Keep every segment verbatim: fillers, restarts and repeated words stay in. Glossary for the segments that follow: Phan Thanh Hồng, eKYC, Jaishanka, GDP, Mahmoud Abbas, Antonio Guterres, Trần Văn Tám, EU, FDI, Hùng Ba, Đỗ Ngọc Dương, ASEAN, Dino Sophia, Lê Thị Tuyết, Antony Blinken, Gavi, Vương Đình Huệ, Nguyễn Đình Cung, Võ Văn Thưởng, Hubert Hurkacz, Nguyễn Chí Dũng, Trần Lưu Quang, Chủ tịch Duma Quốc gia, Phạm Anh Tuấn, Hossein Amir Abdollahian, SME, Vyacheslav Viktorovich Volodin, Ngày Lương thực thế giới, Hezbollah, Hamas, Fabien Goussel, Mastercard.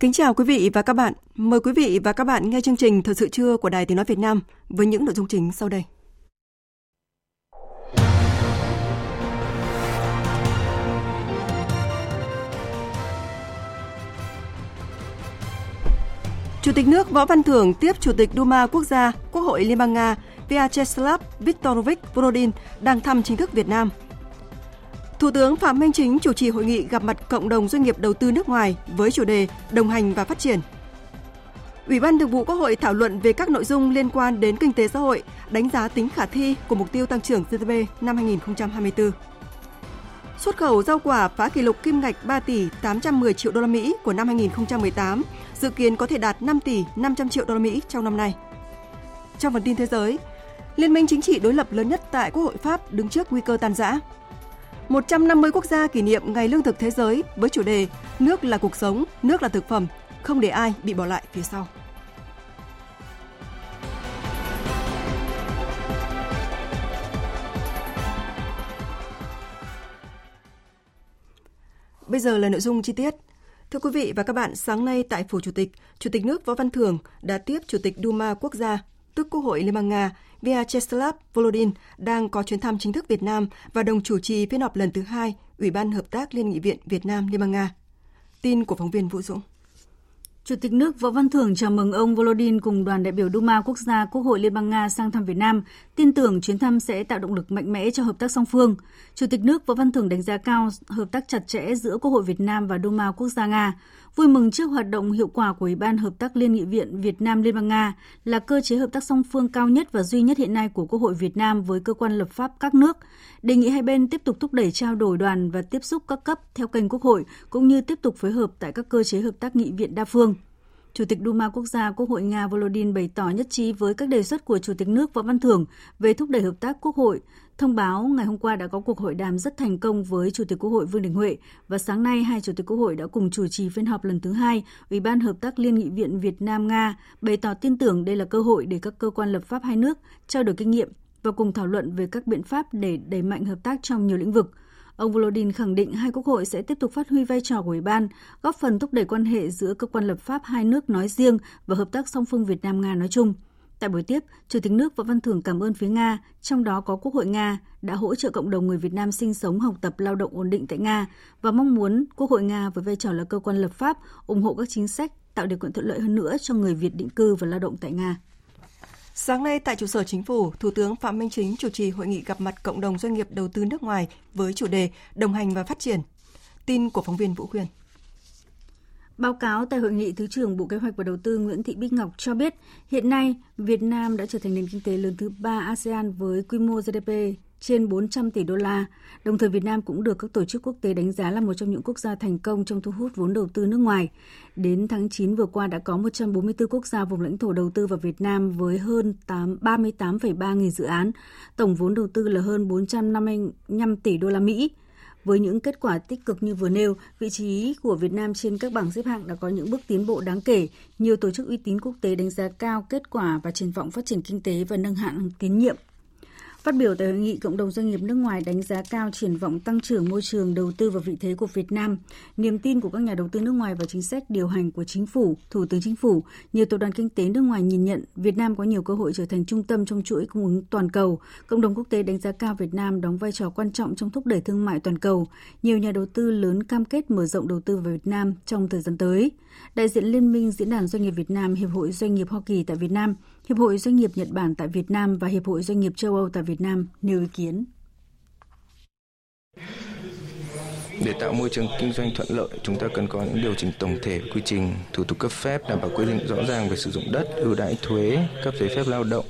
Kính chào quý vị và các bạn. Mời quý vị và các bạn nghe chương trình Thời sự trưa của Đài Tiếng nói Việt Nam với những nội dung chính sau đây. Chủ tịch nước Võ Văn Thưởng tiếp Chủ tịch Duma Quốc gia Quốc hội Liên bang Nga Vyacheslav Viktorovich Volodin đang thăm chính thức Việt Nam. Thủ tướng Phạm Minh Chính chủ trì hội nghị gặp mặt cộng đồng doanh nghiệp đầu tư nước ngoài với chủ đề đồng hành và phát triển. Ủy ban Thường vụ Quốc hội thảo luận về các nội dung liên quan đến kinh tế xã hội, đánh giá tính khả thi của mục tiêu tăng trưởng giê đê pê năm hai không hai tư. Xuất khẩu rau quả phá kỷ lục kim ngạch ba tỷ tám trăm mười triệu đô la Mỹ của năm hai không một tám, dự kiến có thể đạt năm tỷ năm trăm triệu đô la Mỹ trong năm nay. Trong phần tin thế giới, Liên minh chính trị đối lập lớn nhất tại Quốc hội Pháp đứng trước nguy cơ tan rã. một trăm năm mươi quốc gia kỷ niệm Ngày Lương thực thế giới với chủ đề Nước là cuộc sống, nước là thực phẩm, không để ai bị bỏ lại phía sau. Bây giờ là nội dung chi tiết. Thưa quý vị và các bạn, sáng nay tại Phủ Chủ tịch, Chủ tịch nước Võ Văn Thưởng đã tiếp Chủ tịch Duma Quốc gia, tức Quốc hội Liên bang Nga, Vyacheslav Volodin đang có chuyến thăm chính thức Việt Nam và đồng chủ trì phiên họp lần thứ hai Ủy ban Hợp tác Liên nghị viện Việt Nam Liên bang Nga. Tin của phóng viên Vũ Dũng. Chủ tịch nước Võ Văn Thưởng chào mừng ông Volodin cùng đoàn đại biểu Duma Quốc gia Quốc hội Liên bang Nga sang thăm Việt Nam, tin tưởng chuyến thăm sẽ tạo động lực mạnh mẽ cho hợp tác song phương. Chủ tịch nước Võ Văn Thưởng đánh giá cao hợp tác chặt chẽ giữa Quốc hội Việt Nam và Duma Quốc gia Nga, vui mừng trước hoạt động hiệu quả của Ủy ban Hợp tác Liên nghị viện Việt Nam Liên bang Nga là cơ chế hợp tác song phương cao nhất và duy nhất hiện nay của Quốc hội Việt Nam với cơ quan lập pháp các nước. Đề nghị hai bên tiếp tục thúc đẩy trao đổi đoàn và tiếp xúc các cấp theo kênh Quốc hội cũng như tiếp tục phối hợp tại các cơ chế hợp tác nghị viện đa phương. Chủ tịch Duma Quốc gia Quốc hội Nga Volodin bày tỏ nhất trí với các đề xuất của Chủ tịch nước Võ Văn Thưởng về thúc đẩy hợp tác Quốc hội. Thông báo ngày hôm qua đã có cuộc hội đàm rất thành công với Chủ tịch Quốc hội Vương Đình Huệ và sáng nay hai Chủ tịch Quốc hội đã cùng chủ trì phiên họp lần thứ hai Ủy ban Hợp tác Liên nghị viện Việt Nam-Nga, bày tỏ tin tưởng đây là cơ hội để các cơ quan lập pháp hai nước trao đổi kinh nghiệm và cùng thảo luận về các biện pháp để đẩy mạnh hợp tác trong nhiều lĩnh vực. Ông Volodin khẳng định hai quốc hội sẽ tiếp tục phát huy vai trò của Ủy ban, góp phần thúc đẩy quan hệ giữa cơ quan lập pháp hai nước nói riêng và hợp tác song phương Việt Nam-Nga nói chung. Tại buổi tiếp, Chủ tịch nước Võ Văn Thưởng cảm ơn phía Nga, trong đó có Quốc hội Nga, đã hỗ trợ cộng đồng người Việt Nam sinh sống, học tập, lao động ổn định tại Nga và mong muốn Quốc hội Nga với vai trò là cơ quan lập pháp ủng hộ các chính sách, tạo điều kiện thuận lợi hơn nữa cho người Việt định cư và lao động tại Nga. Sáng nay tại trụ sở Chính phủ, Thủ tướng Phạm Minh Chính chủ trì hội nghị gặp mặt cộng đồng doanh nghiệp đầu tư nước ngoài với chủ đề Đồng hành và phát triển. Tin của phóng viên Vũ Huyền. Báo cáo tại hội nghị, Thứ trưởng Bộ Kế hoạch và Đầu tư Nguyễn Thị Bích Ngọc cho biết, hiện nay Việt Nam đã trở thành nền kinh tế lớn thứ ba a sê an với quy mô giê đê pê trên bốn trăm tỷ đô la. Đồng thời Việt Nam cũng được các tổ chức quốc tế đánh giá là một trong những quốc gia thành công trong thu hút vốn đầu tư nước ngoài. Đến tháng chín vừa qua đã có một trăm bốn mươi tư quốc gia vùng lãnh thổ đầu tư vào Việt Nam với hơn ba mươi tám phẩy ba nghìn dự án, tổng vốn đầu tư là hơn bốn trăm năm mươi lăm tỷ đô la Mỹ. Với những kết quả tích cực như vừa nêu, vị trí của Việt Nam trên các bảng xếp hạng đã có những bước tiến bộ đáng kể. Nhiều tổ chức uy tín quốc tế đánh giá cao kết quả và triển vọng phát triển kinh tế và nâng hạng tín nhiệm. Phát biểu tại hội nghị, cộng đồng doanh nghiệp nước ngoài đánh giá cao triển vọng tăng trưởng môi trường đầu tư và vị thế của Việt Nam, niềm tin của các nhà đầu tư nước ngoài và chính sách điều hành của Chính phủ, Thủ tướng Chính phủ. Nhiều tập đoàn kinh tế nước ngoài nhìn nhận Việt Nam có nhiều cơ hội trở thành trung tâm trong chuỗi cung ứng toàn cầu. Cộng đồng quốc tế đánh giá cao Việt Nam đóng vai trò quan trọng trong thúc đẩy thương mại toàn cầu. Nhiều nhà đầu tư lớn cam kết mở rộng đầu tư vào Việt Nam trong thời gian tới. Đại diện Liên minh Diễn đàn Doanh nghiệp Việt Nam, Hiệp hội Doanh nghiệp Hoa Kỳ tại Việt Nam, Hiệp hội Doanh nghiệp Nhật Bản tại Việt Nam và Hiệp hội Doanh nghiệp châu Âu tại Việt Nam nêu ý kiến. Để tạo môi trường kinh doanh thuận lợi, chúng ta cần có những điều chỉnh tổng thể quy trình, thủ tục cấp phép, đảm bảo quy định rõ ràng về sử dụng đất, ưu đãi thuế, cấp giấy phép lao động,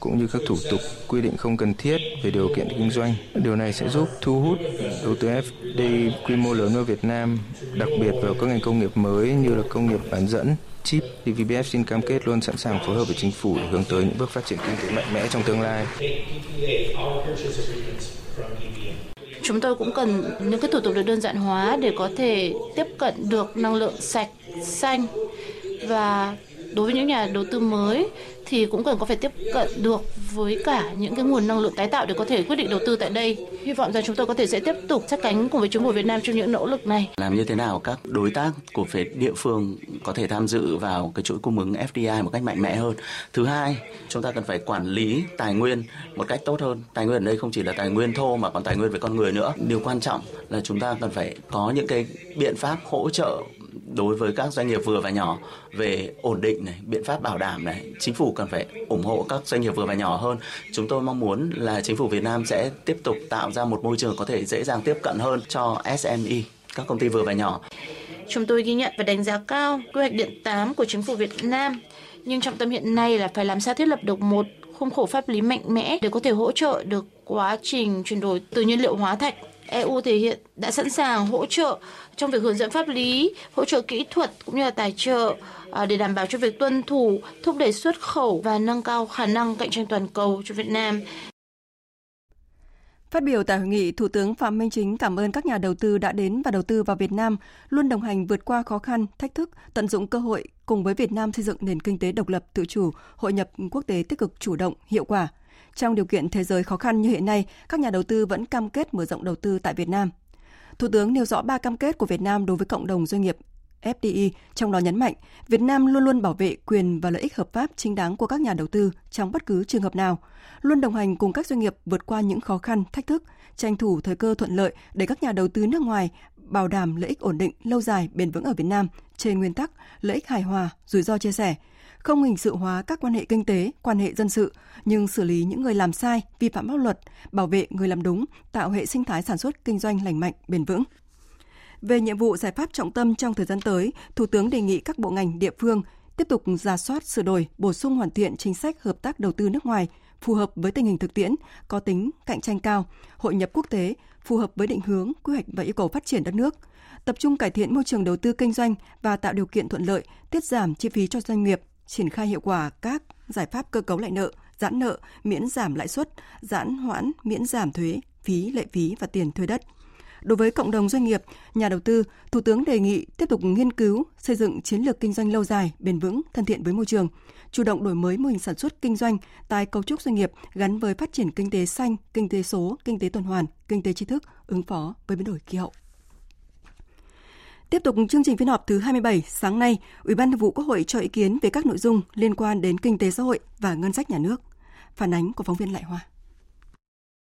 cũng như các thủ tục quy định không cần thiết về điều kiện kinh doanh. Điều này sẽ giúp thu hút đầu tư F D I quy mô lớn vào Việt Nam, đặc biệt vào các ngành công nghiệp mới như là công nghiệp bán dẫn, chip. Thì vê bê ép xin cam kết luôn sẵn sàng phối hợp với chính phủ để hướng tới những bước phát triển kinh tế mạnh mẽ trong tương lai. Chúng tôi cũng cần những cái thủ tục được đơn giản hóa để có thể tiếp cận được năng lượng sạch, xanh, và đối với những nhà đầu tư mới thì cũng cần có phải tiếp cận được với cả những cái nguồn năng lượng tái tạo để có thể quyết định đầu tư tại đây. Hy vọng rằng chúng tôi có thể sẽ tiếp tục sát cánh cùng với chính phủ Việt Nam trong những nỗ lực này. Làm như thế nào các đối tác của phía địa phương có thể tham dự vào cái chuỗi cung ứng F D I một cách mạnh mẽ hơn. Thứ hai, chúng ta cần phải quản lý tài nguyên một cách tốt hơn. Tài nguyên ở đây không chỉ là tài nguyên thô mà còn tài nguyên về con người nữa. Điều quan trọng là chúng ta cần phải có những cái biện pháp hỗ trợ đối với các doanh nghiệp vừa và nhỏ về ổn định này, biện pháp bảo đảm này, chính phủ cần phải ủng hộ các doanh nghiệp vừa và nhỏ hơn. Chúng tôi mong muốn là chính phủ Việt Nam sẽ tiếp tục tạo ra một môi trường có thể dễ dàng tiếp cận hơn cho S M E, các công ty vừa và nhỏ. Chúng tôi ghi nhận và đánh giá cao quy hoạch điện tám của chính phủ Việt Nam, nhưng trọng tâm hiện nay là phải làm sao thiết lập được một khung khổ pháp lý mạnh mẽ để có thể hỗ trợ được quá trình chuyển đổi từ nhiên liệu hóa thạch. e u thể hiện đã sẵn sàng hỗ trợ trong việc hướng dẫn pháp lý, hỗ trợ kỹ thuật cũng như là tài trợ để đảm bảo cho việc tuân thủ, thúc đẩy xuất khẩu và nâng cao khả năng cạnh tranh toàn cầu cho Việt Nam. Phát biểu tại hội nghị, Thủ tướng Phạm Minh Chính cảm ơn các nhà đầu tư đã đến và đầu tư vào Việt Nam, luôn đồng hành vượt qua khó khăn, thách thức, tận dụng cơ hội cùng với Việt Nam xây dựng nền kinh tế độc lập, tự chủ, hội nhập quốc tế tích cực, chủ động, hiệu quả. Trong điều kiện thế giới khó khăn như hiện nay, các nhà đầu tư vẫn cam kết mở rộng đầu tư tại Việt Nam. Thủ tướng nêu rõ ba cam kết của Việt Nam đối với cộng đồng doanh nghiệp F D I, trong đó nhấn mạnh Việt Nam luôn luôn bảo vệ quyền và lợi ích hợp pháp chính đáng của các nhà đầu tư trong bất cứ trường hợp nào, luôn đồng hành cùng các doanh nghiệp vượt qua những khó khăn, thách thức, tranh thủ thời cơ thuận lợi để các nhà đầu tư nước ngoài bảo đảm lợi ích ổn định, lâu dài, bền vững ở Việt Nam trên nguyên tắc lợi ích hài hòa, rủi ro chia sẻ. Không hình sự hóa các quan hệ kinh tế, quan hệ dân sự, nhưng xử lý những người làm sai, vi phạm pháp luật, bảo vệ người làm đúng, tạo hệ sinh thái sản xuất kinh doanh lành mạnh, bền vững. Về nhiệm vụ giải pháp trọng tâm trong thời gian tới, Thủ tướng đề nghị các bộ ngành địa phương tiếp tục rà soát, sửa đổi, bổ sung hoàn thiện chính sách hợp tác đầu tư nước ngoài, phù hợp với tình hình thực tiễn, có tính cạnh tranh cao, hội nhập quốc tế, phù hợp với định hướng, quy hoạch và yêu cầu phát triển đất nước. Tập trung cải thiện môi trường đầu tư kinh doanh và tạo điều kiện thuận lợi, tiết giảm chi phí cho doanh nghiệp, triển khai hiệu quả các giải pháp cơ cấu lại nợ, giãn nợ, miễn giảm lãi suất, giãn hoãn, miễn giảm thuế, phí, lệ phí và tiền thuê đất. Đối với cộng đồng doanh nghiệp, nhà đầu tư, Thủ tướng đề nghị tiếp tục nghiên cứu, xây dựng chiến lược kinh doanh lâu dài, bền vững, thân thiện với môi trường, chủ động đổi mới mô hình sản xuất kinh doanh, tái cấu trúc doanh nghiệp gắn với phát triển kinh tế xanh, kinh tế số, kinh tế tuần hoàn, kinh tế tri thức, ứng phó với biến đổi khí hậu. Tiếp tục chương trình phiên họp thứ hai mươi bảy, sáng nay, Ủy ban Thường vụ Quốc hội cho ý kiến về các nội dung liên quan đến kinh tế xã hội và ngân sách nhà nước. Phản ánh của phóng viên Lại Hoa.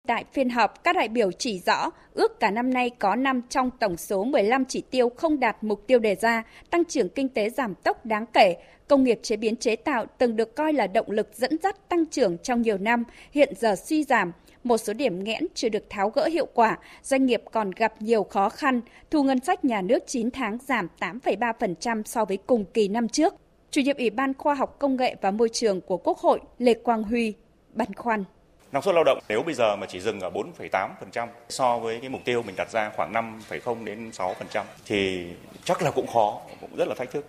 Tại phiên họp, các đại biểu chỉ rõ ước cả năm nay có năm trong tổng số mười lăm chỉ tiêu không đạt mục tiêu đề ra, tăng trưởng kinh tế giảm tốc đáng kể. Công nghiệp chế biến chế tạo từng được coi là động lực dẫn dắt tăng trưởng trong nhiều năm, hiện giờ suy giảm. Một số điểm nghẽn chưa được tháo gỡ hiệu quả, doanh nghiệp còn gặp nhiều khó khăn, thu ngân sách nhà nước chín tháng giảm tám phẩy ba phần trăm so với cùng kỳ năm trước. Chủ nhiệm Ủy ban Khoa học Công nghệ và Môi trường của Quốc hội Lê Quang Huy băn khoăn. Năng suất lao động nếu bây giờ mà chỉ dừng ở bốn phẩy tám phần trăm so với cái mục tiêu mình đặt ra khoảng năm phẩy không đến sáu phần trăm thì chắc là cũng khó, cũng rất là thách thức,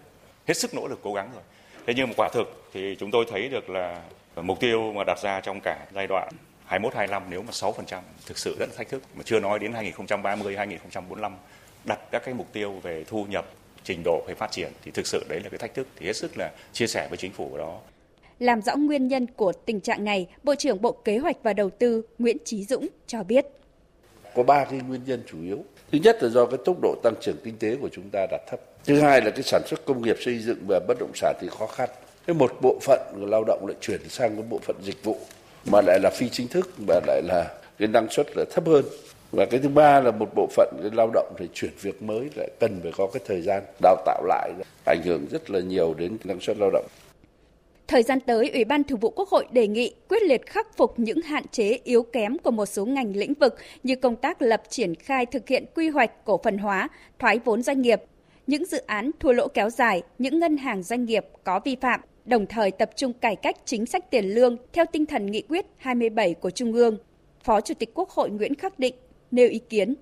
hết sức nỗ lực cố gắng rồi. Thế nhưng mà quả thực thì chúng tôi thấy được là mục tiêu mà đặt ra trong cả giai đoạn hai mươi mốt hai mươi lăm nếu mà sáu phần trăm thực sự rất là thách thức, mà chưa nói đến hai không ba không, hai không bốn lăm đặt các cái mục tiêu về thu nhập, trình độ hay phát triển thì thực sự đấy là cái thách thức, thì hết sức là chia sẻ với chính phủ ở đó. Làm rõ nguyên nhân của tình trạng này, Bộ trưởng Bộ Kế hoạch và Đầu tư Nguyễn Chí Dũng cho biết. Có ba cái nguyên nhân chủ yếu. Thứ nhất là do cái tốc độ tăng trưởng kinh tế của chúng ta đạt thấp. Thứ hai là cái sản xuất công nghiệp xây dựng và bất động sản thì khó khăn. Thế một bộ phận của lao động lại chuyển sang cái bộ phận dịch vụ, mà lại là phi chính thức, mà lại là cái năng suất là thấp hơn. Và cái thứ ba là một bộ phận cái lao động thì chuyển việc mới lại cần phải có cái thời gian đào tạo lại, ảnh hưởng rất là nhiều đến năng suất lao động. Thời gian tới, Ủy ban Thường vụ Quốc hội đề nghị quyết liệt khắc phục những hạn chế yếu kém của một số ngành lĩnh vực như công tác lập triển khai thực hiện quy hoạch cổ phần hóa, thoái vốn doanh nghiệp, những dự án thua lỗ kéo dài, những ngân hàng doanh nghiệp có vi phạm, đồng thời tập trung cải cách chính sách tiền lương theo tinh thần nghị quyết hai mươi bảy của Trung ương. Phó Chủ tịch Quốc hội Nguyễn Khắc Định nêu ý kiến.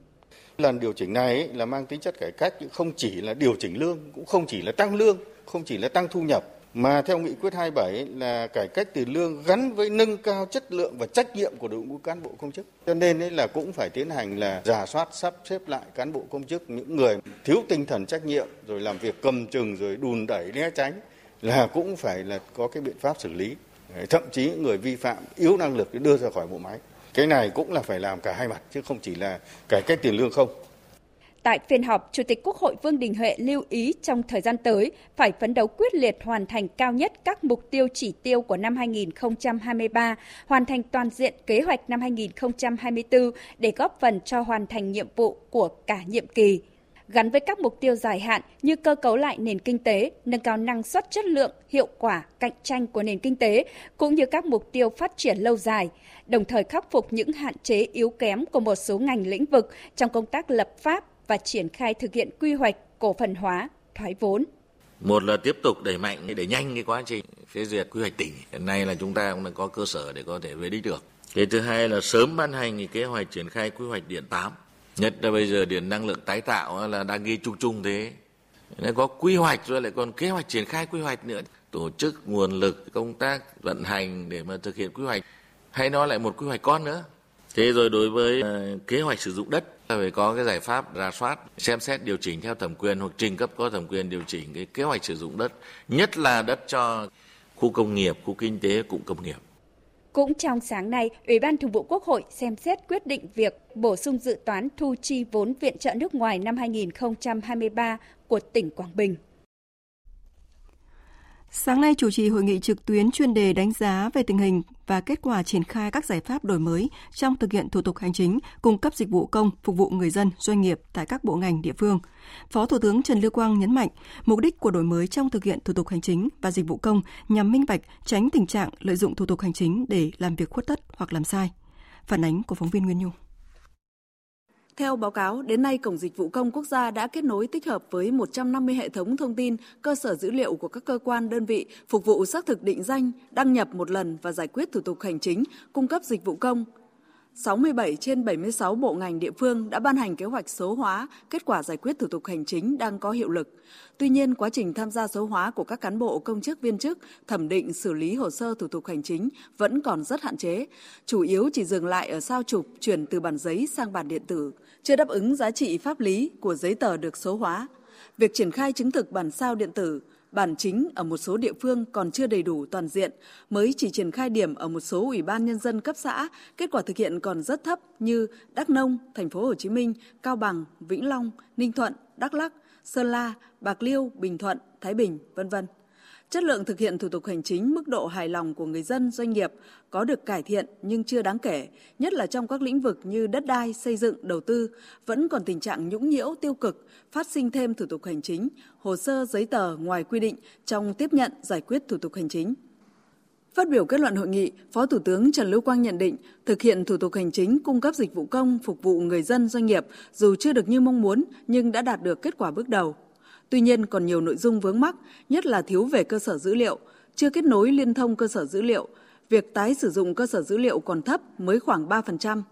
Lần điều chỉnh này là mang tính chất cải cách, không chỉ là điều chỉnh lương, cũng không chỉ là tăng lương, không chỉ là tăng thu nhập, mà theo nghị quyết hai mươi bảy là cải cách tiền lương gắn với nâng cao chất lượng và trách nhiệm của đội ngũ cán bộ công chức. Cho nên là cũng phải tiến hành là rà soát, sắp xếp lại cán bộ công chức, những người thiếu tinh thần trách nhiệm rồi làm việc cầm chừng rồi đùn đẩy né tránh là cũng phải là có cái biện pháp xử lý. Thậm chí người vi phạm yếu năng lực để đưa ra khỏi bộ máy. Cái này cũng là phải làm cả hai mặt chứ không chỉ là cải cách tiền lương không. Tại phiên họp, Chủ tịch Quốc hội Vương Đình Huệ lưu ý trong thời gian tới phải phấn đấu quyết liệt hoàn thành cao nhất các mục tiêu chỉ tiêu của năm hai không hai ba, hoàn thành toàn diện kế hoạch năm hai không hai tư để góp phần cho hoàn thành nhiệm vụ của cả nhiệm kỳ. Gắn với các mục tiêu dài hạn như cơ cấu lại nền kinh tế, nâng cao năng suất chất lượng, hiệu quả, cạnh tranh của nền kinh tế, cũng như các mục tiêu phát triển lâu dài, đồng thời khắc phục những hạn chế yếu kém của một số ngành lĩnh vực trong công tác lập pháp và triển khai thực hiện quy hoạch cổ phần hóa, thoái vốn. Một là tiếp tục đẩy mạnh để nhanh cái quá trình phê duyệt quy hoạch tỉnh. Hiện nay là chúng ta cũng đã có cơ sở để có thể về đích được. Cái thứ hai là sớm ban hành cái kế hoạch triển khai quy hoạch điện tám. Nhất là bây giờ điện năng lượng tái tạo là đang ghi chung chung thế. Nên có quy hoạch rồi lại còn kế hoạch triển khai quy hoạch nữa. Tổ chức nguồn lực, công tác, vận hành để mà thực hiện quy hoạch. Hay nói lại một quy hoạch con nữa. Thế rồi đối với uh, kế hoạch sử dụng đất phải có cái giải pháp rà soát, xem xét điều chỉnh theo thẩm quyền hoặc trình cấp có thẩm quyền điều chỉnh cái kế hoạch sử dụng đất, nhất là đất cho khu công nghiệp, khu kinh tế, cụm công nghiệp. Cũng trong sáng nay, Ủy ban Thường vụ Quốc hội xem xét quyết định việc bổ sung dự toán thu chi vốn viện trợ nước ngoài năm hai không hai ba của tỉnh Quảng Bình. Sáng nay, chủ trì hội nghị trực tuyến chuyên đề đánh giá về tình hình và kết quả triển khai các giải pháp đổi mới trong thực hiện thủ tục hành chính, cung cấp dịch vụ công, phục vụ người dân, doanh nghiệp tại các bộ ngành địa phương. Phó Thủ tướng Trần Lưu Quang nhấn mạnh, mục đích của đổi mới trong thực hiện thủ tục hành chính và dịch vụ công nhằm minh bạch, tránh tình trạng lợi dụng thủ tục hành chính để làm việc khuất tất hoặc làm sai. Phản ánh của phóng viên Nguyên Nhung. Theo báo cáo, đến nay Cổng Dịch vụ Công Quốc gia đã kết nối tích hợp với một trăm năm mươi hệ thống thông tin, cơ sở dữ liệu của các cơ quan đơn vị, phục vụ xác thực định danh, đăng nhập một lần và giải quyết thủ tục hành chính, cung cấp dịch vụ công. sáu mươi bảy trên bảy mươi sáu bộ ngành địa phương đã ban hành kế hoạch số hóa, kết quả giải quyết thủ tục hành chính đang có hiệu lực. Tuy nhiên, quá trình tham gia số hóa của các cán bộ, công chức, viên chức, thẩm định, xử lý hồ sơ thủ tục hành chính vẫn còn rất hạn chế. Chủ yếu chỉ dừng lại ở sao chụp, chuyển từ bản giấy sang bản điện tử, chưa đáp ứng giá trị pháp lý của giấy tờ được số hóa. Việc triển khai chứng thực bản sao điện tử, bản chính ở một số địa phương còn chưa đầy đủ toàn diện, mới chỉ triển khai điểm ở một số ủy ban nhân dân cấp xã, kết quả thực hiện còn rất thấp như Đắk Nông, Thành phố Hồ Chí Minh, Cao Bằng, Vĩnh Long, Ninh Thuận, Đắk Lắk, Sơn La, Bạc Liêu, Bình Thuận, Thái Bình, vân vân. Chất lượng thực hiện thủ tục hành chính, mức độ hài lòng của người dân, doanh nghiệp có được cải thiện nhưng chưa đáng kể, nhất là trong các lĩnh vực như đất đai, xây dựng, đầu tư, vẫn còn tình trạng nhũng nhiễu, tiêu cực, phát sinh thêm thủ tục hành chính, hồ sơ, giấy tờ ngoài quy định trong tiếp nhận, giải quyết thủ tục hành chính. Phát biểu kết luận hội nghị, Phó Thủ tướng Trần Lưu Quang nhận định, thực hiện thủ tục hành chính, cung cấp dịch vụ công, phục vụ người dân, doanh nghiệp dù chưa được như mong muốn nhưng đã đạt được kết quả bước đầu. Tuy nhiên, còn nhiều nội dung vướng mắc, nhất là thiếu về cơ sở dữ liệu, chưa kết nối liên thông cơ sở dữ liệu, việc tái sử dụng cơ sở dữ liệu còn thấp, mới khoảng ba phần trăm.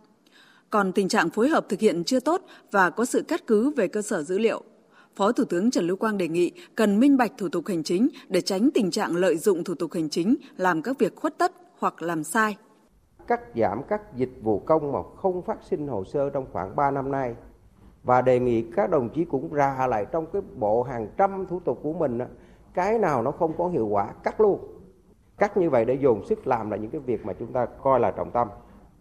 Còn tình trạng phối hợp thực hiện chưa tốt và có sự cắt cứ về cơ sở dữ liệu. Phó Thủ tướng Trần Lưu Quang đề nghị cần minh bạch thủ tục hành chính để tránh tình trạng lợi dụng thủ tục hành chính làm các việc khuất tất hoặc làm sai. Cắt giảm các dịch vụ công mà không phát sinh hồ sơ trong khoảng ba năm nay. Và đề nghị các đồng chí cũng ra lại trong cái bộ hàng trăm thủ tục của mình, cái nào nó không có hiệu quả, cắt luôn. Cắt như vậy để dồn sức làm là những cái việc mà chúng ta coi là trọng tâm.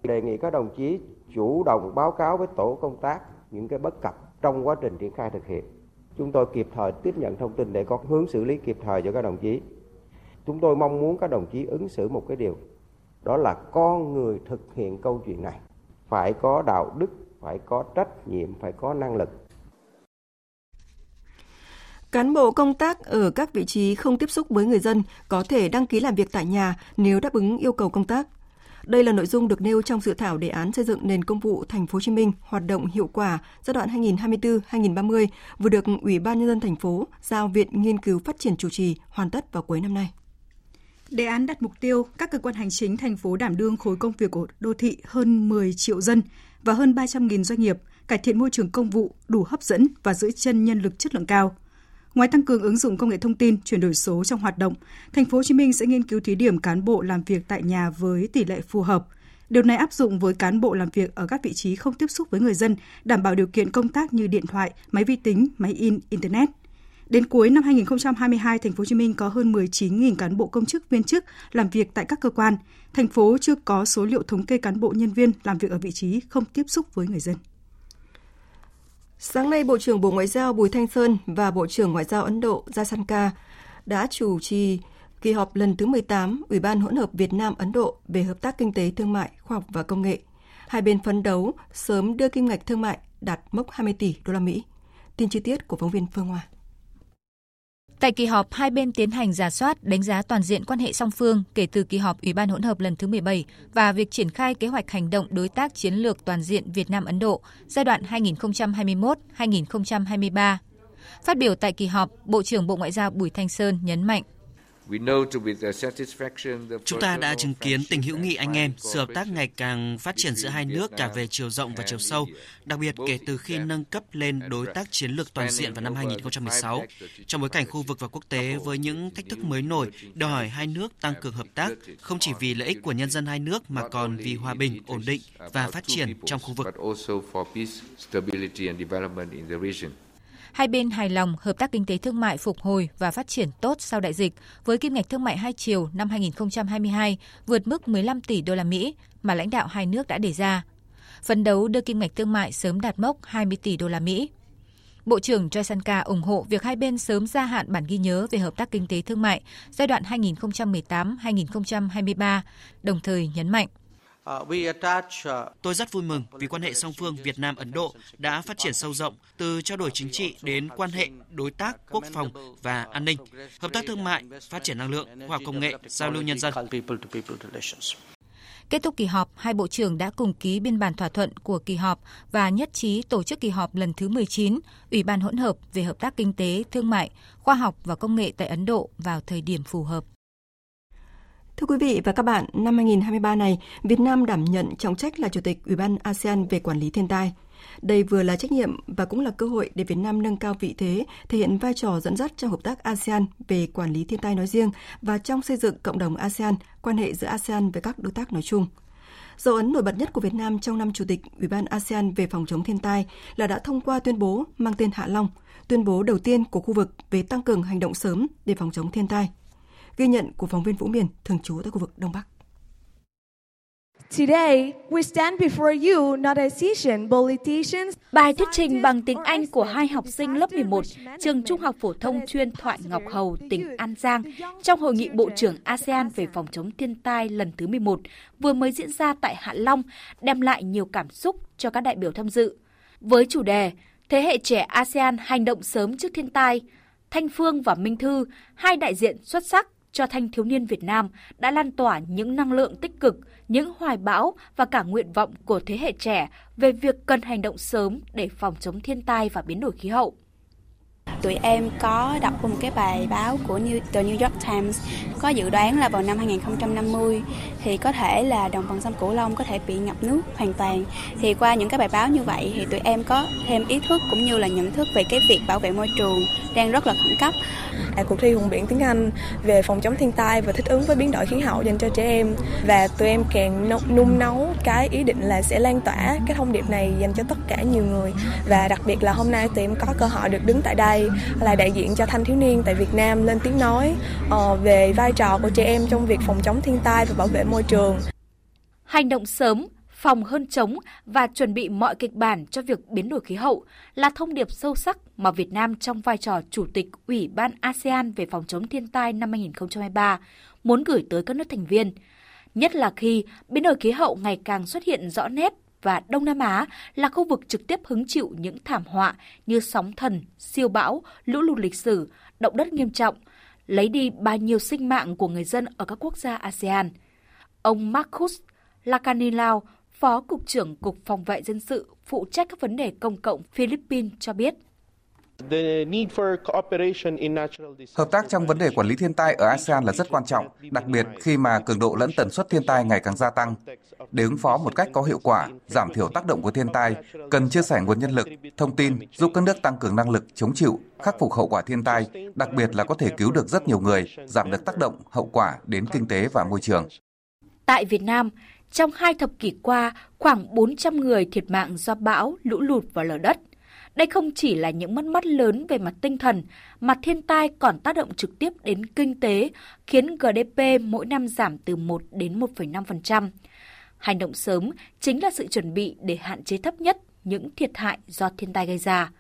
Đề nghị các đồng chí chủ động báo cáo với tổ công tác những cái bất cập trong quá trình triển khai thực hiện. Chúng tôi kịp thời tiếp nhận thông tin để có hướng xử lý kịp thời cho các đồng chí. Chúng tôi mong muốn các đồng chí ứng xử một cái điều, đó là con người thực hiện câu chuyện này phải có đạo đức, phải có trách nhiệm, phải có năng lực. Cán bộ công tác ở các vị trí không tiếp xúc với người dân có thể đăng ký làm việc tại nhà nếu đáp ứng yêu cầu công tác. Đây là nội dung được nêu trong dự thảo đề án xây dựng nền công vụ Thành phố Hồ Chí Minh hoạt động hiệu quả giai đoạn hai nghìn hai mươi tư đến hai nghìn ba mươi vừa được Ủy ban Nhân dân Thành phố giao Viện Nghiên cứu Phát triển chủ trì hoàn tất vào cuối năm nay. Đề án đặt mục tiêu các cơ quan hành chính thành phố đảm đương khối công việc của đô thị hơn mười triệu dân và hơn ba trăm nghìn doanh nghiệp, cải thiện môi trường công vụ đủ hấp dẫn và giữ chân nhân lực chất lượng cao. Ngoài tăng cường ứng dụng công nghệ thông tin, chuyển đổi số trong hoạt động, Thành phố Hồ Chí Minh sẽ nghiên cứu thí điểm cán bộ làm việc tại nhà với tỷ lệ phù hợp. Điều này áp dụng với cán bộ làm việc ở các vị trí không tiếp xúc với người dân, đảm bảo điều kiện công tác như điện thoại, máy vi tính, máy in, internet. Đến cuối năm hai nghìn hai mươi hai, Thành phố Hồ Chí Minh có hơn mười chín nghìn cán bộ công chức viên chức làm việc tại các cơ quan. Thành phố chưa có số liệu thống kê cán bộ nhân viên làm việc ở vị trí không tiếp xúc với người dân. Sáng nay, Bộ trưởng Bộ Ngoại giao Bùi Thanh Sơn và Bộ trưởng Ngoại giao Ấn Độ Jaishanka đã chủ trì kỳ họp lần thứ mười tám Ủy ban hỗn hợp Việt Nam-Ấn Độ về hợp tác kinh tế, thương mại, khoa học và công nghệ. Hai bên phấn đấu sớm đưa kim ngạch thương mại đạt mốc hai mươi tỷ đô la Mỹ. Tin chi tiết của phóng viên Phương Hoa. Tại kỳ họp, hai bên tiến hành rà soát, đánh giá toàn diện quan hệ song phương kể từ kỳ họp Ủy ban hỗn hợp lần thứ mười bảy và việc triển khai kế hoạch hành động đối tác chiến lược toàn diện Việt Nam-Ấn Độ giai đoạn hai nghìn hai mươi mốt đến hai nghìn hai mươi ba. Phát biểu tại kỳ họp, Bộ trưởng Bộ Ngoại giao Bùi Thanh Sơn nhấn mạnh. Chúng ta đã chứng kiến tình hữu nghị anh em, sự hợp tác ngày càng phát triển giữa hai nước cả về chiều rộng và chiều sâu, đặc biệt kể từ khi nâng cấp lên đối tác chiến lược toàn diện vào năm hai nghìn không trăm mười sáu. Trong bối cảnh khu vực và quốc tế với những thách thức mới nổi, đòi hỏi hai nước tăng cường hợp tác không chỉ vì lợi ích của nhân dân hai nước mà còn vì hòa bình, ổn định và phát triển trong khu vực. Hai bên hài lòng hợp tác kinh tế thương mại phục hồi và phát triển tốt sau đại dịch với kim ngạch thương mại hai chiều năm hai nghìn hai mươi hai vượt mức mười lăm tỷ đô la Mỹ mà lãnh đạo hai nước đã đề ra. Phấn đấu đưa kim ngạch thương mại sớm đạt mốc hai mươi tỷ đô la Mỹ. Bộ trưởng Jaishanka ủng hộ việc hai bên sớm gia hạn bản ghi nhớ về hợp tác kinh tế thương mại giai đoạn hai nghìn không trăm mười tám đến hai nghìn hai mươi ba, đồng thời nhấn mạnh. Tôi rất vui mừng vì quan hệ song phương Việt Nam-Ấn Độ đã phát triển sâu rộng từ trao đổi chính trị đến quan hệ đối tác quốc phòng và an ninh, hợp tác thương mại, phát triển năng lượng, khoa học công nghệ, giao lưu nhân dân. Kết thúc kỳ họp, hai bộ trưởng đã cùng ký biên bản thỏa thuận của kỳ họp và nhất trí tổ chức kỳ họp lần thứ mười chín Ủy ban hỗn hợp về hợp tác kinh tế, thương mại, khoa học và công nghệ tại Ấn Độ vào thời điểm phù hợp. Thưa quý vị và các bạn, năm hai nghìn hai mươi ba này, Việt Nam đảm nhận trọng trách là Chủ tịch Ủy ban a sê an về quản lý thiên tai. Đây vừa là trách nhiệm và cũng là cơ hội để Việt Nam nâng cao vị thế, thể hiện vai trò dẫn dắt trong hợp tác a sê an về quản lý thiên tai nói riêng và trong xây dựng cộng đồng a sê an, quan hệ giữa a sê an với các đối tác nói chung. Dấu ấn nổi bật nhất của Việt Nam trong năm Chủ tịch Ủy ban a sê an về phòng chống thiên tai là đã thông qua tuyên bố mang tên Hạ Long, tuyên bố đầu tiên của khu vực về tăng cường hành động sớm để phòng chống thiên tai. Ghi nhận của phóng viên Vũ Miền, thường trú tại khu vực Đông Bắc. Bài thuyết trình bằng tiếng Anh của hai học sinh lớp mười một, trường Trung học phổ thông chuyên Thoại Ngọc Hầu, tỉnh An Giang trong Hội nghị Bộ trưởng a sê an về phòng chống thiên tai lần thứ mười một vừa mới diễn ra tại Hạ Long đem lại nhiều cảm xúc cho các đại biểu tham dự. Với chủ đề Thế hệ trẻ a sê an hành động sớm trước thiên tai, Thanh Phương và Minh Thư, hai đại diện xuất sắc cho thanh thiếu niên Việt Nam đã lan tỏa những năng lượng tích cực, những hoài bão và cả nguyện vọng của thế hệ trẻ về việc cần hành động sớm để phòng chống thiên tai và biến đổi khí hậu. Tụi em có đọc một cái bài báo của New, The New York Times có dự đoán là vào năm hai nghìn không trăm năm mươi thì có thể là đồng bằng sông Cửu Long có thể bị ngập nước hoàn toàn. Thì qua những cái bài báo như vậy thì tụi em có thêm ý thức cũng như là nhận thức về cái việc bảo vệ môi trường đang rất là khẩn cấp. Cuộc thi Hùng Biển Tiếng Anh về phòng chống thiên tai và thích ứng với biến đổi khí hậu dành cho trẻ em. Và tụi em càng nung nấu cái ý định là sẽ lan tỏa cái thông điệp này dành cho tất cả nhiều người. Và đặc biệt là hôm nay tụi em có cơ hội được đứng tại đây là đại diện cho thanh thiếu niên tại Việt Nam lên tiếng nói về vai trò của trẻ em trong việc phòng chống thiên tai và bảo vệ môi trường. Hành động sớm, phòng hơn chống và chuẩn bị mọi kịch bản cho việc biến đổi khí hậu là thông điệp sâu sắc mà Việt Nam trong vai trò Chủ tịch Ủy ban a sê an về phòng chống thiên tai năm hai nghìn không trăm hai mươi ba muốn gửi tới các nước thành viên, nhất là khi biến đổi khí hậu ngày càng xuất hiện rõ nét và Đông Nam Á là khu vực trực tiếp hứng chịu những thảm họa như sóng thần, siêu bão, lũ lụt lịch sử, động đất nghiêm trọng, lấy đi bao nhiêu sinh mạng của người dân ở các quốc gia a sê an. Ông Marcus Lacanilao, Phó Cục trưởng Cục Phòng vệ Dân sự, phụ trách các vấn đề công cộng Philippines cho biết. Hợp tác trong vấn đề quản lý thiên tai ở a sê an là rất quan trọng, đặc biệt khi mà cường độ lẫn tần suất thiên tai ngày càng gia tăng. Để ứng phó một cách có hiệu quả, giảm thiểu tác động của thiên tai, cần chia sẻ nguồn nhân lực, thông tin, giúp các nước tăng cường năng lực chống chịu, khắc phục hậu quả thiên tai, đặc biệt là có thể cứu được rất nhiều người, giảm được tác động, hậu quả đến kinh tế và môi trường. Tại Việt Nam, trong hai thập kỷ qua, khoảng bốn trăm người thiệt mạng do bão, lũ lụt và lở đất. Đây không chỉ là những mất mát lớn về mặt tinh thần, mà thiên tai còn tác động trực tiếp đến kinh tế, khiến giê đê pê mỗi năm giảm từ một đến một phẩy năm phần trăm. Hành động sớm chính là sự chuẩn bị để hạn chế thấp nhất những thiệt hại do thiên tai gây ra.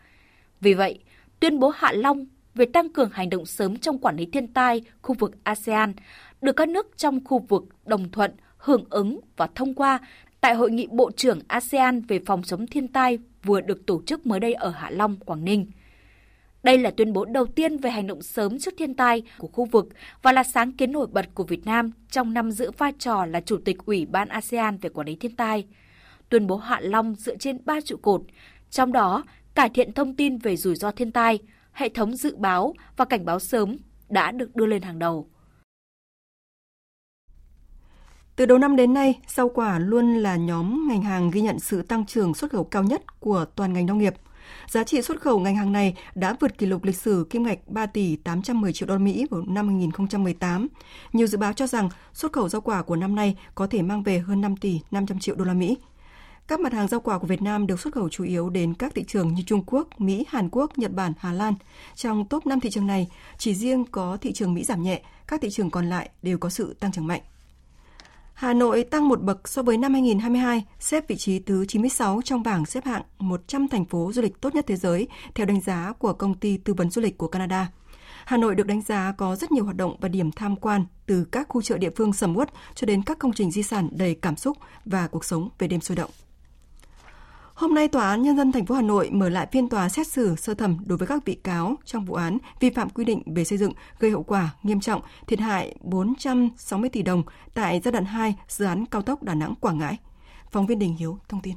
Vì vậy, tuyên bố Hạ Long về tăng cường hành động sớm trong quản lý thiên tai khu vực a sê an được các nước trong khu vực đồng thuận, hưởng ứng và thông qua tại Hội nghị Bộ trưởng a sê an về phòng chống thiên tai vừa được tổ chức mới đây ở Hạ Long, Quảng Ninh. Đây là tuyên bố đầu tiên về hành động sớm trước thiên tai của khu vực và là sáng kiến nổi bật của Việt Nam trong năm giữ vai trò là Chủ tịch Ủy ban a sê an về quản lý thiên tai. Tuyên bố Hạ Long dựa trên ba trụ cột, trong đó cải thiện thông tin về rủi ro thiên tai, hệ thống dự báo và cảnh báo sớm đã được đưa lên hàng đầu. Từ đầu năm đến nay, rau quả luôn là nhóm ngành hàng ghi nhận sự tăng trưởng xuất khẩu cao nhất của toàn ngành nông nghiệp. Giá trị xuất khẩu ngành hàng này đã vượt kỷ lục lịch sử kim ngạch ba tỷ tám trăm mười triệu đô la Mỹ vào năm hai không một tám. Nhiều dự báo cho rằng xuất khẩu rau quả của năm nay có thể mang về hơn năm tỷ năm trăm triệu đô la Mỹ. Các mặt hàng rau quả của Việt Nam được xuất khẩu chủ yếu đến các thị trường như Trung Quốc, Mỹ, Hàn Quốc, Nhật Bản, Hà Lan. Trong top năm thị trường này, chỉ riêng có thị trường Mỹ giảm nhẹ, các thị trường còn lại đều có sự tăng trưởng mạnh. Hà Nội tăng một bậc so với năm hai không hai hai, xếp vị trí thứ chín mươi sáu trong bảng xếp hạng một trăm thành phố du lịch tốt nhất thế giới, theo đánh giá của công ty tư vấn du lịch của Canada. Hà Nội được đánh giá có rất nhiều hoạt động và điểm tham quan, từ các khu chợ địa phương sầm uất cho đến các công trình di sản đầy cảm xúc và cuộc sống về đêm sôi động. Hôm nay, Tòa án Nhân dân thành phố Hà Nội mở lại phiên tòa xét xử sơ thẩm đối với các bị cáo trong vụ án vi phạm quy định về xây dựng gây hậu quả nghiêm trọng, thiệt hại bốn trăm sáu mươi tỷ đồng tại giai đoạn hai dự án cao tốc Đà Nẵng - Quảng Ngãi. Phóng viên Đình Hiếu thông tin.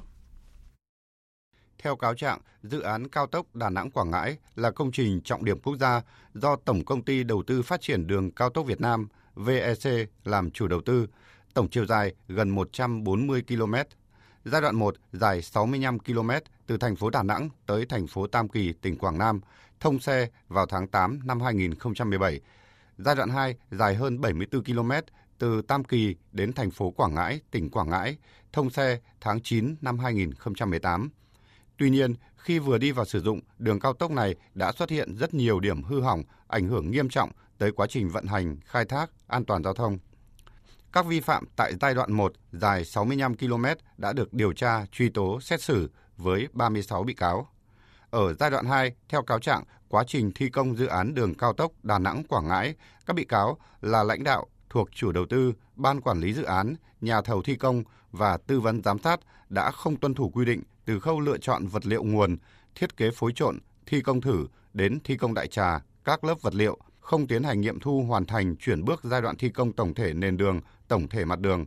Theo cáo trạng, dự án cao tốc Đà Nẵng - Quảng Ngãi là công trình trọng điểm quốc gia do Tổng công ty Đầu tư Phát triển Đường cao tốc Việt Nam vê e xê làm chủ đầu tư, tổng chiều dài gần một trăm bốn mươi ki lô mét. Giai đoạn một dài sáu mươi lăm ki lô mét từ thành phố Đà Nẵng tới thành phố Tam Kỳ, tỉnh Quảng Nam, thông xe vào tháng tám năm hai không một bảy. Giai đoạn hai dài hơn bảy mươi tư ki lô mét từ Tam Kỳ đến thành phố Quảng Ngãi, tỉnh Quảng Ngãi, thông xe tháng chín năm hai không một tám. Tuy nhiên, khi vừa đi vào sử dụng, đường cao tốc này đã xuất hiện rất nhiều điểm hư hỏng, ảnh hưởng nghiêm trọng tới quá trình vận hành, khai thác, an toàn giao thông. Các vi phạm tại giai đoạn một dài sáu mươi lăm ki lô mét đã được điều tra, truy tố, xét xử với ba mươi sáu bị cáo. Ở giai đoạn hai, theo cáo trạng, quá trình thi công dự án đường cao tốc Đà Nẵng - Quảng Ngãi, các bị cáo là lãnh đạo thuộc chủ đầu tư, ban quản lý dự án, nhà thầu thi công và tư vấn giám sát đã không tuân thủ quy định từ khâu lựa chọn vật liệu nguồn, thiết kế phối trộn, thi công thử đến thi công đại trà, các lớp vật liệu, không tiến hành nghiệm thu hoàn thành chuyển bước giai đoạn thi công tổng thể nền đường, tổng thể mặt đường.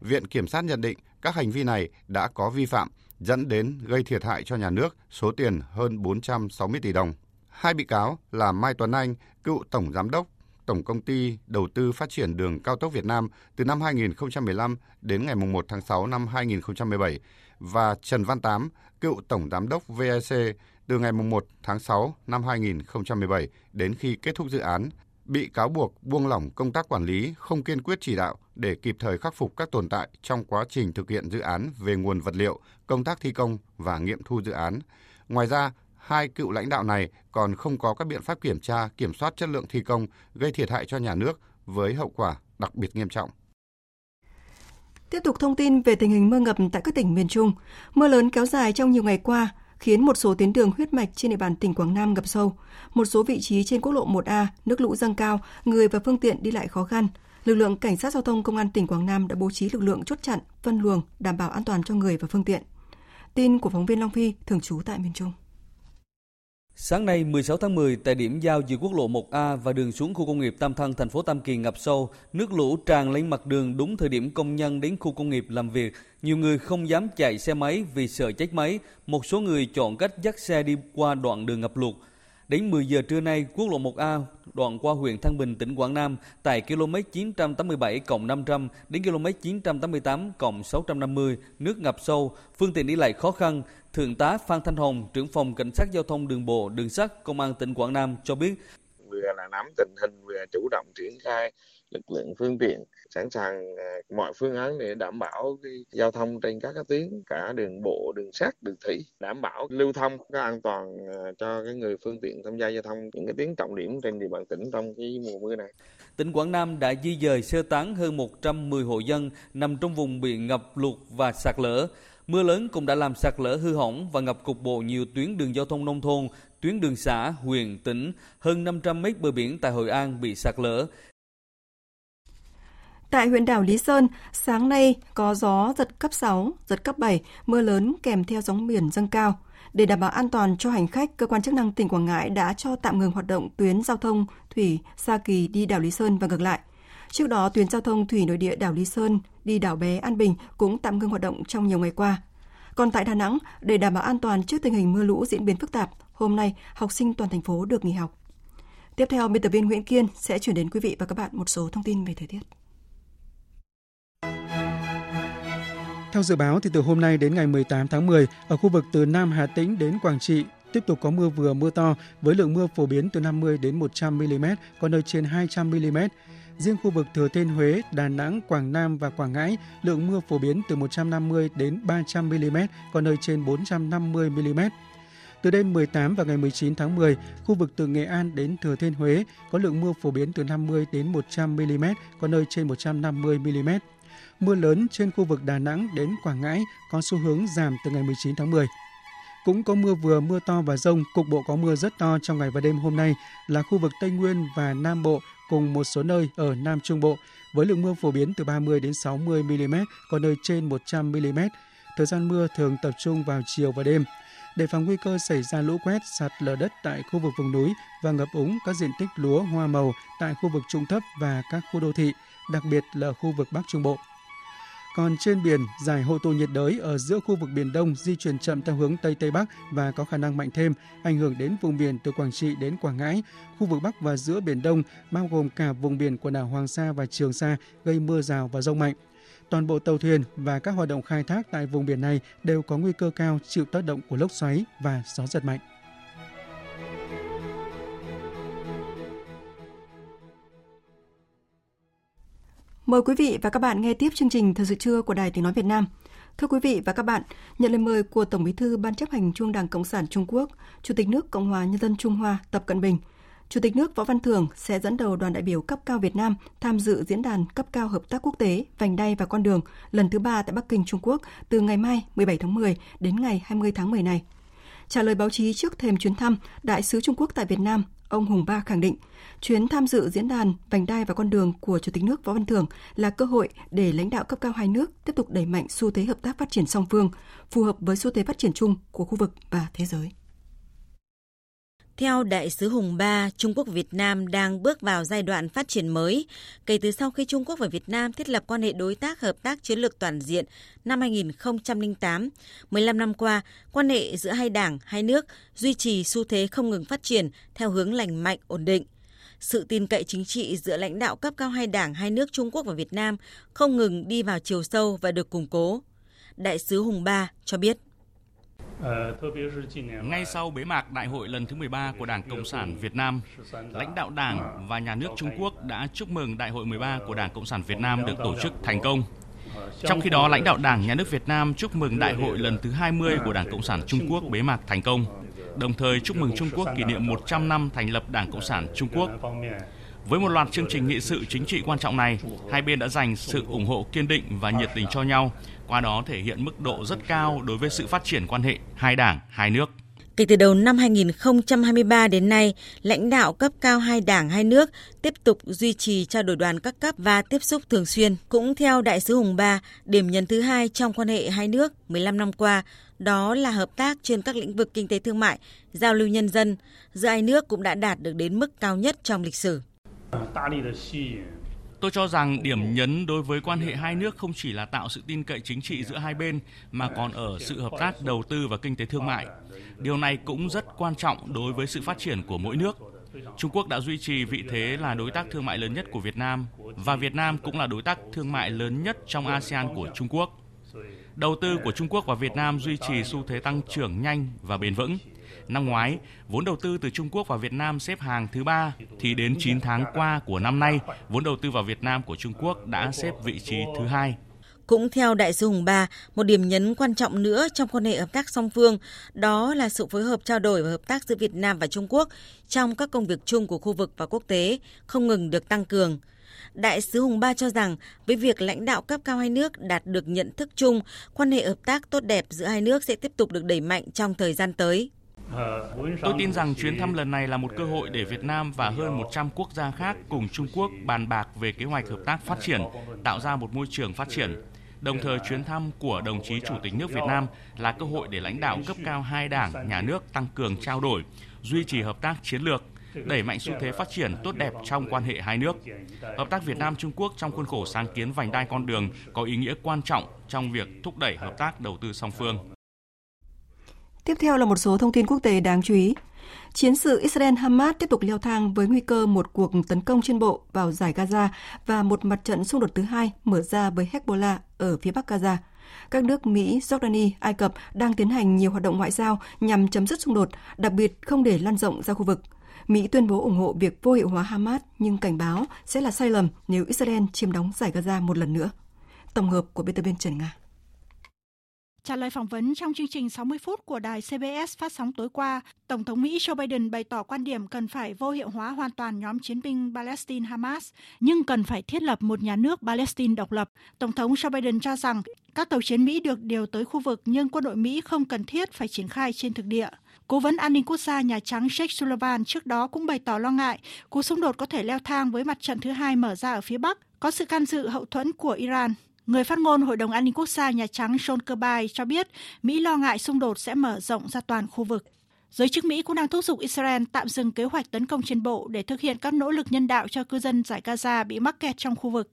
Viện Kiểm sát nhận định các hành vi này đã có vi phạm, dẫn đến gây thiệt hại cho nhà nước số tiền hơn bốn trăm sáu mươi tỷ đồng. Hai bị cáo là Mai Tuấn Anh, cựu Tổng Giám đốc Tổng Công ty Đầu tư Phát triển Đường Cao tốc Việt Nam từ năm hai không một năm đến ngày mùng một tháng sáu năm hai không một bảy và Trần Văn Tám, cựu Tổng Giám đốc vê e xê từ ngày mùng một tháng sáu năm hai không một bảy đến khi kết thúc dự án, bị cáo buộc buông lỏng công tác quản lý, không kiên quyết chỉ đạo để kịp thời khắc phục các tồn tại trong quá trình thực hiện dự án về nguồn vật liệu, công tác thi công và nghiệm thu dự án. Ngoài ra, hai cựu lãnh đạo này còn không có các biện pháp kiểm tra, kiểm soát chất lượng thi công, gây thiệt hại cho nhà nước với hậu quả đặc biệt nghiêm trọng. Tiếp tục thông tin về tình hình mưa ngập tại các tỉnh miền Trung. Mưa lớn kéo dài trong nhiều ngày qua khiến một số tuyến đường huyết mạch trên địa bàn tỉnh Quảng Nam ngập sâu. Một số vị trí trên quốc lộ một A, nước lũ dâng cao, người và phương tiện đi lại khó khăn. lực lượng cảnh sát giao thông công an tỉnh Quảng Nam đã bố trí lực lượng chốt chặn, phân luồng, đảm bảo an toàn cho người và phương tiện. Tin của phóng viên Long Phi, thường trú tại miền Trung. Sáng nay mười sáu tháng mười, tại điểm giao giữa quốc lộ một A và đường xuống khu công nghiệp Tam Thân, thành phố Tam Kỳ ngập sâu, nước lũ tràn lên mặt đường đúng thời điểm công nhân đến khu công nghiệp làm việc. Nhiều người không dám chạy xe máy vì sợ chết máy, một số người chọn cách dắt xe đi qua đoạn đường ngập lụt. Đến mười giờ trưa nay, quốc lộ một A đoạn qua huyện Thăng Bình, tỉnh Quảng Nam tại km chín trăm tám mươi bảy cộng năm trăm đến km chín trăm tám mươi tám cộng sáu trăm năm mươi nước ngập sâu, phương tiện đi lại khó khăn. Thượng tá Phan Thanh Hồng, trưởng phòng cảnh sát giao thông đường bộ, đường sắt, công an tỉnh Quảng Nam cho biết: vừa là nắm tình hình, vừa chủ động triển khai lực lượng phương tiện, sẵn sàng mọi phương án để đảm bảo cái giao thông trên các cái tuyến, cả đường bộ, đường sắt, đường thủy, đảm bảo lưu thông có an toàn cho cái người phương tiện tham gia giao thông những cái tuyến trọng điểm trên địa bàn tỉnh trong cái mùa mưa này. Tỉnh Quảng Nam đã di dời sơ tán hơn một trăm mười hộ dân nằm trong vùng bị ngập lụt và sạt lở. Mưa lớn cũng đã làm sạt lở hư hỏng và ngập cục bộ nhiều tuyến đường giao thông nông thôn, tuyến đường xã, huyện, tỉnh, hơn năm trăm mét bờ biển tại Hội An bị sạt lở. Tại huyện đảo Lý Sơn, sáng nay có gió giật cấp sáu, giật cấp bảy, mưa lớn kèm theo sóng biển dâng cao. Để đảm bảo an toàn cho hành khách, cơ quan chức năng tỉnh Quảng Ngãi đã cho tạm ngừng hoạt động tuyến giao thông thủy Sa Kỳ đi đảo Lý Sơn và ngược lại. Trước đó, tuyến giao thông thủy nội địa đảo Lý Sơn đi đảo Bé An Bình cũng tạm ngừng hoạt động trong nhiều ngày qua. Còn tại Đà Nẵng, để đảm bảo an toàn trước tình hình mưa lũ diễn biến phức tạp, hôm nay học sinh toàn thành phố được nghỉ học. Tiếp theo, biên tập viên Nguyễn Kiên sẽ chuyển đến quý vị và các bạn một số thông tin về thời tiết. Theo dự báo, thì từ hôm nay đến ngày mười tám tháng mười, ở khu vực từ Nam Hà Tĩnh đến Quảng Trị tiếp tục có mưa vừa mưa to với lượng mưa phổ biến từ năm mươi đến một trăm mi-li-mét, có nơi trên hai trăm mi-li-mét. Riêng khu vực Thừa Thiên Huế, Đà Nẵng, Quảng Nam và Quảng Ngãi, lượng mưa phổ biến từ một trăm năm mươi đến ba trăm mi-li-mét, có nơi trên bốn trăm năm mươi mi-li-mét. Từ đêm mười tám và ngày mười chín tháng mười, khu vực từ Nghệ An đến Thừa Thiên Huế có lượng mưa phổ biến từ năm mươi đến một trăm mi-li-mét, có nơi trên một trăm năm mươi mi-li-mét. Mưa lớn trên khu vực Đà Nẵng đến Quảng Ngãi có xu hướng giảm từ ngày mười chín tháng mười. Cũng có mưa vừa, mưa to và dông, cục bộ có mưa rất to trong ngày và đêm hôm nay là khu vực Tây Nguyên và Nam Bộ cùng một số nơi ở Nam Trung Bộ với lượng mưa phổ biến từ ba mươi đến sáu mươi mi-li-mét, có nơi trên một trăm mi-li-mét. Thời gian mưa thường tập trung vào chiều và đêm. Để phòng nguy cơ xảy ra lũ quét, sạt lở đất tại khu vực vùng núi và ngập úng các diện tích lúa, hoa màu tại khu vực trung thấp và các khu đô thị, đặc biệt là khu vực Bắc Trung Bộ. Còn trên biển, giải hội tụ nhiệt đới ở giữa khu vực Biển Đông di chuyển chậm theo hướng Tây Tây Bắc và có khả năng mạnh thêm, ảnh hưởng đến vùng biển từ Quảng Trị đến Quảng Ngãi, khu vực Bắc và giữa Biển Đông, bao gồm cả vùng biển quần đảo Hoàng Sa và Trường Sa, gây mưa rào và dông mạnh. Toàn bộ tàu thuyền và các hoạt động khai thác tại vùng biển này đều có nguy cơ cao chịu tác động của lốc xoáy và gió giật mạnh. Mời quý vị và các bạn nghe tiếp chương trình Thời sự trưa của Đài Tiếng Nói Việt Nam. Thưa quý vị và các bạn, nhận lời mời của Tổng Bí thư Ban chấp hành Trung ương Đảng Cộng sản Trung Quốc, Chủ tịch nước Cộng hòa Nhân dân Trung Hoa Tập Cận Bình, Chủ tịch nước Võ Văn Thưởng sẽ dẫn đầu đoàn đại biểu cấp cao Việt Nam tham dự diễn đàn cấp cao hợp tác quốc tế Vành đai và con đường lần thứ ba tại Bắc Kinh, Trung Quốc từ ngày mai mười bảy tháng mười đến ngày hai mươi tháng mười này. Trả lời báo chí trước thềm chuyến thăm, Đại sứ Trung Quốc tại Việt Nam, ông Hùng Ba khẳng định, chuyến tham dự diễn đàn Vành đai và con đường của Chủ tịch nước Võ Văn Thưởng là cơ hội để lãnh đạo cấp cao hai nước tiếp tục đẩy mạnh xu thế hợp tác phát triển song phương, phù hợp với xu thế phát triển chung của khu vực và thế giới. Theo Đại sứ Hùng Ba, Trung Quốc Việt Nam đang bước vào giai đoạn phát triển mới. Kể từ sau khi Trung Quốc và Việt Nam thiết lập quan hệ đối tác hợp tác chiến lược toàn diện năm hai nghìn không trăm lẻ tám, mười lăm năm qua, quan hệ giữa hai đảng, hai nước duy trì xu thế không ngừng phát triển theo hướng lành mạnh, ổn định. Sự tin cậy chính trị giữa lãnh đạo cấp cao hai đảng, hai nước Trung Quốc và Việt Nam không ngừng đi vào chiều sâu và được củng cố. Đại sứ Hùng Ba cho biết. Ngay sau bế mạc Đại hội lần thứ mười ba của Đảng Cộng sản Việt Nam, lãnh đạo Đảng và Nhà nước Trung Quốc đã chúc mừng Đại hội mười ba của Đảng Cộng sản Việt Nam được tổ chức thành công. Trong khi đó, lãnh đạo Đảng, Nhà nước Việt Nam chúc mừng Đại hội lần thứ hai mươi của Đảng Cộng sản Trung Quốc bế mạc thành công, đồng thời chúc mừng Trung Quốc kỷ niệm một trăm năm thành lập Đảng Cộng sản Trung Quốc. Với một loạt chương trình nghị sự chính trị quan trọng này, hai bên đã dành sự ủng hộ kiên định và nhiệt tình cho nhau, qua đó thể hiện mức độ rất cao đối với sự phát triển quan hệ hai đảng, hai nước. Kể từ đầu năm hai nghìn không trăm hai mươi ba đến nay, lãnh đạo cấp cao hai đảng hai nước tiếp tục duy trì trao đổi đoàn các cấp và tiếp xúc thường xuyên. Cũng theo Đại sứ Hùng Ba, điểm nhấn thứ hai trong quan hệ hai nước mười lăm năm qua đó là hợp tác trên các lĩnh vực kinh tế thương mại, giao lưu nhân dân giữa hai nước cũng đã đạt được đến mức cao nhất trong lịch sử. Tôi cho rằng điểm nhấn đối với quan hệ hai nước không chỉ là tạo sự tin cậy chính trị giữa hai bên mà còn ở sự hợp tác đầu tư và kinh tế thương mại. Điều này cũng rất quan trọng đối với sự phát triển của mỗi nước. Trung Quốc đã duy trì vị thế là đối tác thương mại lớn nhất của Việt Nam và Việt Nam cũng là đối tác thương mại lớn nhất trong a sê an của Trung Quốc. Đầu tư của Trung Quốc vào Việt Nam duy trì xu thế tăng trưởng nhanh và bền vững. Năm ngoái, vốn đầu tư từ Trung Quốc vào Việt Nam xếp hàng thứ ba, thì đến chín tháng qua của năm nay, vốn đầu tư vào Việt Nam của Trung Quốc đã xếp vị trí thứ hai. Cũng theo Đại sứ Hùng Ba, một điểm nhấn quan trọng nữa trong quan hệ hợp tác song phương đó là sự phối hợp trao đổi và hợp tác giữa Việt Nam và Trung Quốc trong các công việc chung của khu vực và quốc tế không ngừng được tăng cường. Đại sứ Hùng Ba cho rằng với việc lãnh đạo cấp cao hai nước đạt được nhận thức chung, quan hệ hợp tác tốt đẹp giữa hai nước sẽ tiếp tục được đẩy mạnh trong thời gian tới. Tôi tin rằng chuyến thăm lần này là một cơ hội để Việt Nam và hơn một trăm quốc gia khác cùng Trung Quốc bàn bạc về kế hoạch hợp tác phát triển, tạo ra một môi trường phát triển. Đồng thời chuyến thăm của đồng chí Chủ tịch nước Việt Nam là cơ hội để lãnh đạo cấp cao hai đảng, nhà nước tăng cường trao đổi, duy trì hợp tác chiến lược, đẩy mạnh xu thế phát triển tốt đẹp trong quan hệ hai nước. Hợp tác Việt Nam-Trung Quốc trong khuôn khổ sáng kiến vành đai con đường có ý nghĩa quan trọng trong việc thúc đẩy hợp tác đầu tư song phương. Tiếp theo là một số thông tin quốc tế đáng chú ý. Chiến sự Israel-Hamas tiếp tục leo thang với nguy cơ một cuộc tấn công trên bộ vào dải Gaza và một mặt trận xung đột thứ hai mở ra với Hezbollah ở phía bắc Gaza. Các nước Mỹ, Jordani, Ai Cập đang tiến hành nhiều hoạt động ngoại giao nhằm chấm dứt xung đột, đặc biệt không để lan rộng ra khu vực. Mỹ tuyên bố ủng hộ việc vô hiệu hóa Hamas nhưng cảnh báo sẽ là sai lầm nếu Israel chiếm đóng dải Gaza một lần nữa. Tổng hợp của biên tập viên Trần Nga. Trả lời phỏng vấn trong chương trình sáu mươi phút của đài xê bê ét phát sóng tối qua, Tổng thống Mỹ Joe Biden bày tỏ quan điểm cần phải vô hiệu hóa hoàn toàn nhóm chiến binh Palestine Hamas, nhưng cần phải thiết lập một nhà nước Palestine độc lập. Tổng thống Joe Biden cho rằng các tàu chiến Mỹ được điều tới khu vực nhưng quân đội Mỹ không cần thiết phải triển khai trên thực địa. Cố vấn an ninh quốc gia Nhà Trắng Jake Sullivan trước đó cũng bày tỏ lo ngại cuộc xung đột có thể leo thang với mặt trận thứ hai mở ra ở phía Bắc, có sự can dự hậu thuẫn của Iran. Người phát ngôn Hội đồng An ninh Quốc gia Nhà Trắng John Kirby cho biết Mỹ lo ngại xung đột sẽ mở rộng ra toàn khu vực. Giới chức Mỹ cũng đang thúc giục Israel tạm dừng kế hoạch tấn công trên bộ để thực hiện các nỗ lực nhân đạo cho cư dân dải Gaza bị mắc kẹt trong khu vực.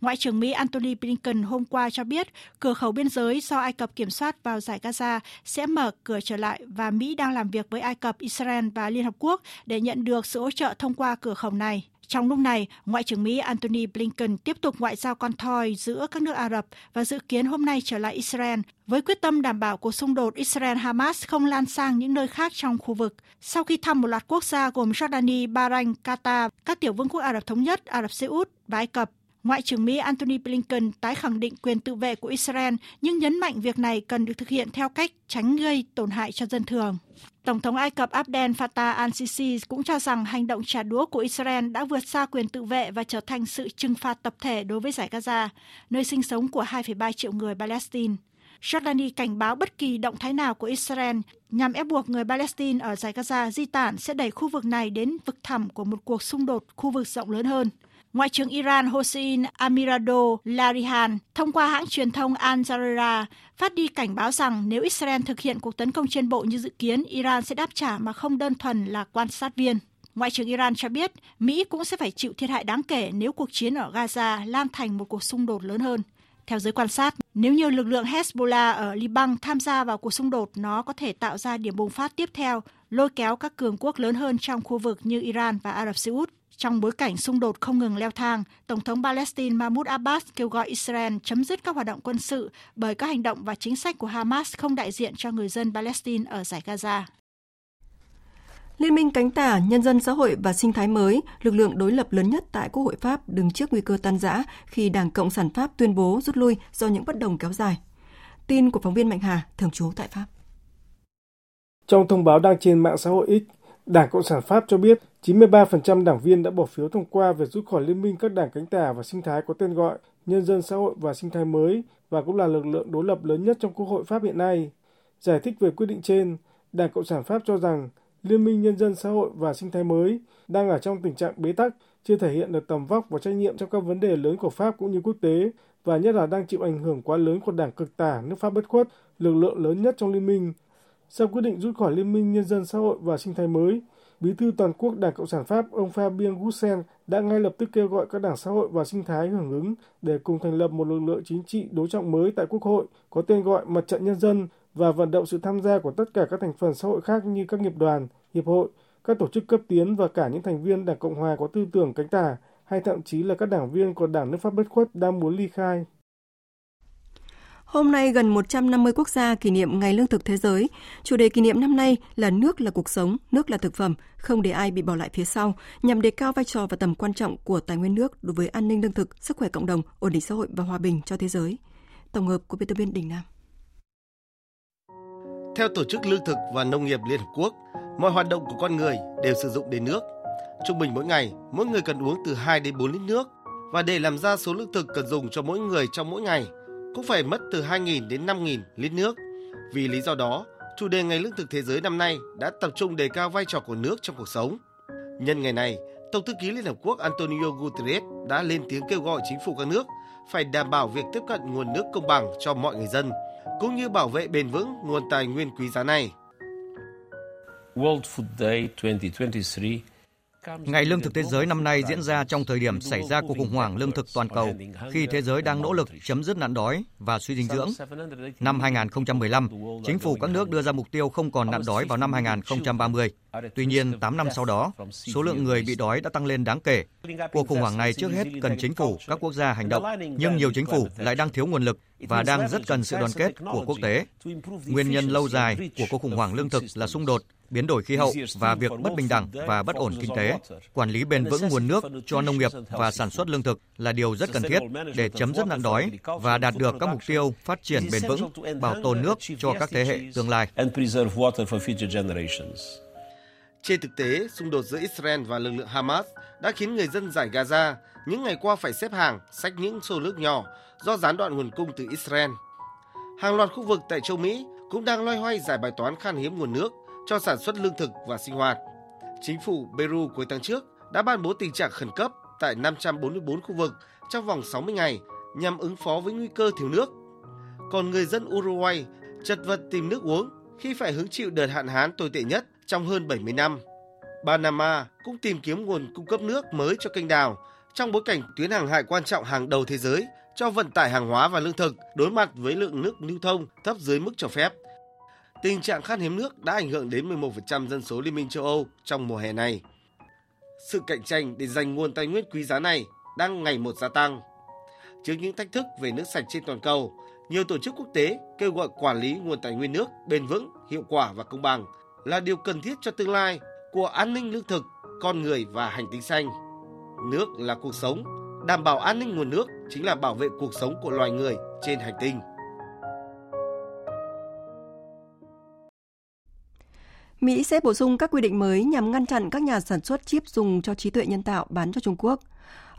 Ngoại trưởng Mỹ Antony Blinken hôm qua cho biết cửa khẩu biên giới do Ai Cập kiểm soát vào dải Gaza sẽ mở cửa trở lại và Mỹ đang làm việc với Ai Cập, Israel và Liên Hợp Quốc để nhận được sự hỗ trợ thông qua cửa khẩu này. Trong lúc này, Ngoại trưởng Mỹ Antony Blinken tiếp tục ngoại giao con thoi giữa các nước Ả Rập và dự kiến hôm nay trở lại Israel với quyết tâm đảm bảo cuộc xung đột Israel-Hamas không lan sang những nơi khác trong khu vực. Sau khi thăm một loạt quốc gia gồm Jordani, Bahrain, Qatar, các tiểu vương quốc Ả Rập Thống Nhất, Ả Rập Xê Út và Ai Cập, Ngoại trưởng Mỹ Antony Blinken tái khẳng định quyền tự vệ của Israel nhưng nhấn mạnh việc này cần được thực hiện theo cách tránh gây tổn hại cho dân thường. Tổng thống Ai Cập Abdel Fattah al-Sisi cũng cho rằng hành động trả đũa của Israel đã vượt xa quyền tự vệ và trở thành sự trừng phạt tập thể đối với dải Gaza, nơi sinh sống của hai phẩy ba triệu người Palestine. Jordani cảnh báo bất kỳ động thái nào của Israel nhằm ép buộc người Palestine ở dải Gaza di tản sẽ đẩy khu vực này đến vực thẳm của một cuộc xung đột khu vực rộng lớn hơn. Ngoại trưởng Iran Hossein Amir Abdollahian thông qua hãng truyền thông Al Jazeera phát đi cảnh báo rằng nếu Israel thực hiện cuộc tấn công trên bộ như dự kiến, Iran sẽ đáp trả mà không đơn thuần là quan sát viên. Ngoại trưởng Iran cho biết Mỹ cũng sẽ phải chịu thiệt hại đáng kể nếu cuộc chiến ở Gaza lan thành một cuộc xung đột lớn hơn. Theo giới quan sát, nếu nhiều lực lượng Hezbollah ở Liban tham gia vào cuộc xung đột, nó có thể tạo ra điểm bùng phát tiếp theo, lôi kéo các cường quốc lớn hơn trong khu vực như Iran và Ả Rập Xê Út. Trong bối cảnh xung đột không ngừng leo thang, Tổng thống Palestine Mahmoud Abbas kêu gọi Israel chấm dứt các hoạt động quân sự bởi các hành động và chính sách của Hamas không đại diện cho người dân Palestine ở dải Gaza. Liên minh cánh tả, nhân dân xã hội và sinh thái mới, lực lượng đối lập lớn nhất tại Quốc hội Pháp đứng trước nguy cơ tan rã khi Đảng Cộng sản Pháp tuyên bố rút lui do những bất đồng kéo dài. Tin của phóng viên Mạnh Hà, thường trú tại Pháp. Trong thông báo đăng trên mạng xã hội X, Đảng Cộng sản Pháp cho biết chín mươi ba phần trăm đảng viên đã bỏ phiếu thông qua việc rút khỏi liên minh các đảng cánh tả và sinh thái có tên gọi Nhân dân xã hội và sinh thái mới và cũng là lực lượng đối lập lớn nhất trong Quốc hội Pháp hiện nay. Giải thích về quyết định trên, Đảng Cộng sản Pháp cho rằng Liên minh Nhân dân Xã hội và Sinh thái mới đang ở trong tình trạng bế tắc, chưa thể hiện được tầm vóc và trách nhiệm trong các vấn đề lớn của Pháp cũng như quốc tế, và nhất là đang chịu ảnh hưởng quá lớn của đảng cực tả nước Pháp bất khuất, lực lượng lớn nhất trong liên minh. Sau quyết định rút khỏi Liên minh Nhân dân Xã hội và Sinh thái mới, Bí thư toàn quốc Đảng Cộng sản Pháp ông Fabien Goussel đã ngay lập tức kêu gọi các đảng xã hội và sinh thái hưởng ứng để cùng thành lập một lực lượng chính trị đối trọng mới tại Quốc hội có tên gọi Mặt trận Nhân dân và vận động sự tham gia của tất cả các thành phần xã hội khác như các nghiệp đoàn, hiệp hội, các tổ chức cấp tiến và cả những thành viên Đảng Cộng hòa có tư tưởng cánh tả hay thậm chí là các đảng viên của Đảng nước Pháp bất khuất đang muốn ly khai. Hôm nay, gần một trăm năm mươi quốc gia kỷ niệm Ngày Lương thực thế giới. Chủ đề kỷ niệm năm nay là Nước là cuộc sống, nước là thực phẩm, không để ai bị bỏ lại phía sau, nhằm đề cao vai trò và tầm quan trọng của tài nguyên nước đối với an ninh lương thực, sức khỏe cộng đồng, ổn định xã hội và hòa bình cho thế giới. Tổng hợp của biên tập viên Đình Nam. Theo Tổ chức Lương thực và Nông nghiệp Liên Hợp Quốc, mọi hoạt động của con người đều sử dụng đến nước. Trung bình mỗi ngày, mỗi người cần uống từ hai đến bốn lít nước, và để làm ra số lương thực cần dùng cho mỗi người trong mỗi ngày, cũng phải mất từ hai nghìn đến năm nghìn lít nước. Vì lý do đó, chủ đề Ngày Lương thực thế giới năm nay đã tập trung đề cao vai trò của nước trong cuộc sống. Nhân ngày này, Tổng thư ký Liên Hợp Quốc Antonio Guterres đã lên tiếng kêu gọi chính phủ các nước phải đảm bảo việc tiếp cận nguồn nước công bằng cho mọi người dân, cũng như bảo vệ bền vững nguồn tài nguyên quý giá này. World Food Day hai không hai ba. Ngày Lương thực thế giới năm nay diễn ra trong thời điểm xảy ra cuộc khủng hoảng lương thực toàn cầu, khi thế giới đang nỗ lực chấm dứt nạn đói và suy dinh dưỡng. Năm hai không một năm, chính phủ các nước đưa ra mục tiêu không còn nạn đói vào năm hai không ba mươi. Tuy nhiên, tám năm sau đó, số lượng người bị đói đã tăng lên đáng kể. Cuộc khủng hoảng này trước hết cần chính phủ, các quốc gia hành động, nhưng nhiều chính phủ lại đang thiếu nguồn lực và đang rất cần sự đoàn kết của quốc tế. Nguyên nhân lâu dài của cuộc khủng hoảng lương thực là xung đột, biến đổi khí hậu và việc bất bình đẳng và bất ổn kinh tế. Quản lý bền vững nguồn nước cho nông nghiệp và sản xuất lương thực là điều rất cần thiết để chấm dứt nạn đói và đạt được các mục tiêu phát triển bền vững, bảo tồn nước cho các thế hệ tương lai. Trên thực tế, xung đột giữa Israel và lực lượng Hamas đã khiến người dân giải Gaza những ngày qua phải xếp hàng, xách những xô nước nhỏ do gián đoạn nguồn cung từ Israel. Hàng loạt khu vực tại châu Mỹ cũng đang loay hoay giải bài toán khan hiếm nguồn nước cho sản xuất lương thực và sinh hoạt. Chính phủ Peru cuối tháng trước đã ban bố tình trạng khẩn cấp tại năm trăm bốn mươi tư khu vực trong vòng sáu mươi ngày nhằm ứng phó với nguy cơ thiếu nước. Còn người dân Uruguay chật vật tìm nước uống khi phải hứng chịu đợt hạn hán tồi tệ nhất trong hơn bảy mươi năm. Panama cũng tìm kiếm nguồn cung cấp nước mới cho kênh đào trong bối cảnh tuyến hàng hải quan trọng hàng đầu thế giới cho vận tải hàng hóa và lương thực đối mặt với lượng nước lưu thông thấp dưới mức cho phép. Tình trạng khan hiếm nước đã ảnh hưởng đến mười một phần trăm dân số Liên minh châu Âu trong mùa hè này. Sự cạnh tranh để giành nguồn tài nguyên quý giá này đang ngày một gia tăng. Trước những thách thức về nước sạch trên toàn cầu, nhiều tổ chức quốc tế kêu gọi quản lý nguồn tài nguyên nước bền vững, hiệu quả và công bằng là điều cần thiết cho tương lai của an ninh lương thực, con người và hành tinh xanh. Nước là cuộc sống, đảm bảo an ninh nguồn nước chính là bảo vệ cuộc sống của loài người trên hành tinh. Mỹ sẽ bổ sung các quy định mới nhằm ngăn chặn các nhà sản xuất chip dùng cho trí tuệ nhân tạo bán cho Trung Quốc.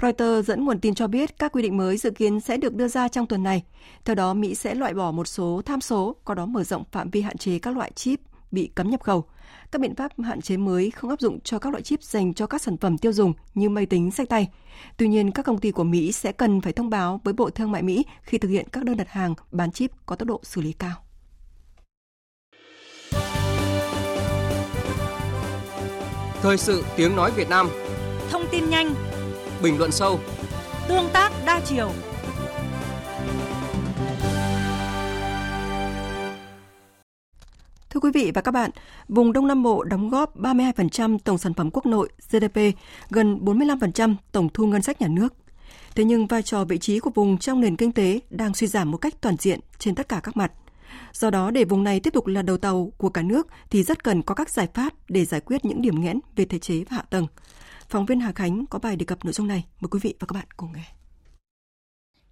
Reuters dẫn nguồn tin cho biết các quy định mới dự kiến sẽ được đưa ra trong tuần này. Theo đó, Mỹ sẽ loại bỏ một số tham số, qua đó mở rộng phạm vi hạn chế các loại chip bị cấm nhập khẩu. Các biện pháp hạn chế mới không áp dụng cho các loại chip dành cho các sản phẩm tiêu dùng như máy tính, xách tay. Tuy nhiên, các công ty của Mỹ sẽ cần phải thông báo với Bộ Thương mại Mỹ khi thực hiện các đơn đặt hàng bán chip có tốc độ xử lý cao. Thời sự tiếng nói Việt Nam. Thông tin nhanh, bình luận sâu, tương tác đa chiều. Thưa quý vị và các bạn, vùng Đông Nam Bộ đóng góp ba mươi hai phần trăm tổng sản phẩm quốc nội G D P, gần bốn mươi lăm phần trăm tổng thu ngân sách nhà nước. Thế nhưng vai trò vị trí của vùng trong nền kinh tế đang suy giảm một cách toàn diện trên tất cả các mặt. Do đó, để vùng này tiếp tục là đầu tàu của cả nước thì rất cần có các giải pháp để giải quyết những điểm nghẽn về thể chế và hạ tầng. Phóng viên Hà Khánh có bài đề cập nội dung này. Mời quý vị và các bạn cùng nghe.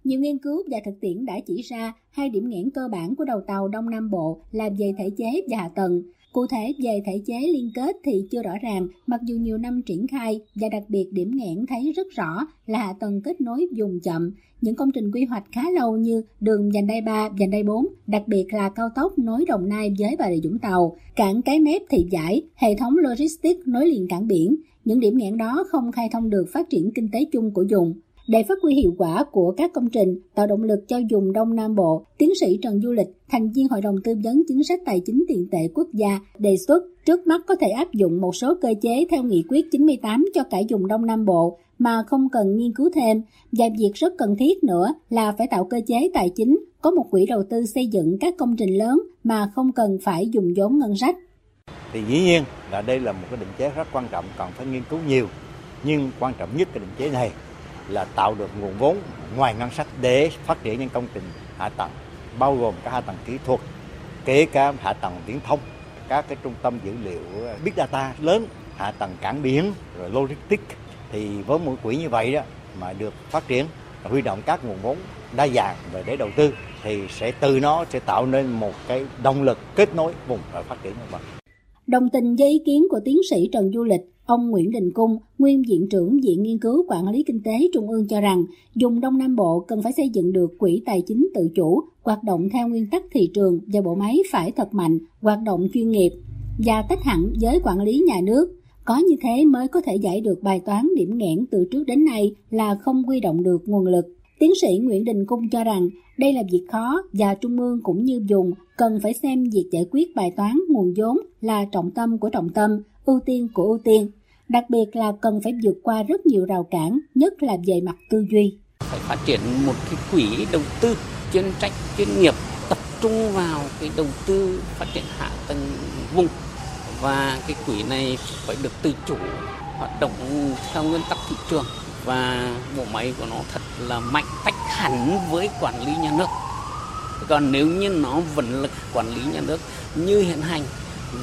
Nhiều nghiên cứu và thực tiễn đã chỉ ra hai điểm nghẽn cơ bản của đầu tàu Đông Nam Bộ là về thể chế và hạ tầng. Cụ thể về thể chế liên kết thì chưa rõ ràng, mặc dù nhiều năm triển khai, và đặc biệt điểm nghẽn thấy rất rõ là hạ tầng kết nối vùng chậm. Những công trình quy hoạch khá lâu như đường vành đai ba, vành đai bốn, đặc biệt là cao tốc nối Đồng Nai với Bà Rịa Vũng Tàu, cảng Cái Mép Thị Vải, hệ thống logistics nối liền cảng biển. Những điểm nghẽn đó không khai thông được phát triển kinh tế chung của vùng. Để phát huy hiệu quả của các công trình, tạo động lực cho vùng Đông Nam Bộ, tiến sĩ Trần Du Lịch, thành viên Hội đồng Tư vấn Chính sách Tài chính Tiền tệ Quốc gia, đề xuất trước mắt có thể áp dụng một số cơ chế theo nghị quyết chín mươi tám cho cả vùng Đông Nam Bộ mà không cần nghiên cứu thêm. Và việc rất cần thiết nữa là phải tạo cơ chế tài chính, có một quỹ đầu tư xây dựng các công trình lớn mà không cần phải dùng vốn ngân sách. Thì dĩ nhiên là đây là một cái định chế rất quan trọng, cần phải nghiên cứu nhiều. Nhưng quan trọng nhất cái định chế này là tạo được nguồn vốn ngoài ngân sách để phát triển những công trình hạ tầng, bao gồm cả hạ tầng kỹ thuật, kể cả hạ tầng viễn thông, các cái trung tâm dữ liệu big data lớn, hạ tầng cảng biển, rồi logistics. Thì với mỗi quỹ như vậy đó mà được phát triển, huy động các nguồn vốn đa dạng về để đầu tư, thì sẽ từ nó sẽ tạo nên một cái động lực kết nối vùng và phát triển vùng. Đồng tình với ý kiến của tiến sĩ Trần Du Lịch, ông Nguyễn Đình Cung, nguyên Viện trưởng Viện Nghiên cứu Quản lý Kinh tế Trung ương cho rằng, vùng Đông Nam Bộ cần phải xây dựng được quỹ tài chính tự chủ, hoạt động theo nguyên tắc thị trường và bộ máy phải thật mạnh, hoạt động chuyên nghiệp và tách hẳn với quản lý nhà nước. Có như thế mới có thể giải được bài toán điểm nghẽn từ trước đến nay là không huy động được nguồn lực. Tiến sĩ Nguyễn Đình Cung cho rằng đây là việc khó và Trung ương cũng như vùng cần phải xem việc giải quyết bài toán nguồn vốn là trọng tâm của trọng tâm, ưu tiên của ưu tiên. Đặc biệt là cần phải vượt qua rất nhiều rào cản, nhất là về mặt tư duy. Phải phát triển một cái quỹ đầu tư chuyên trách, chuyên nghiệp, tập trung vào cái đầu tư phát triển hạ tầng vùng. Và cái quỹ này phải được tự chủ, hoạt động theo nguyên tắc thị trường. Và bộ máy của nó thật là mạnh, tách hẳn với quản lý nhà nước. Còn nếu như nó vẫn là quản lý nhà nước như hiện hành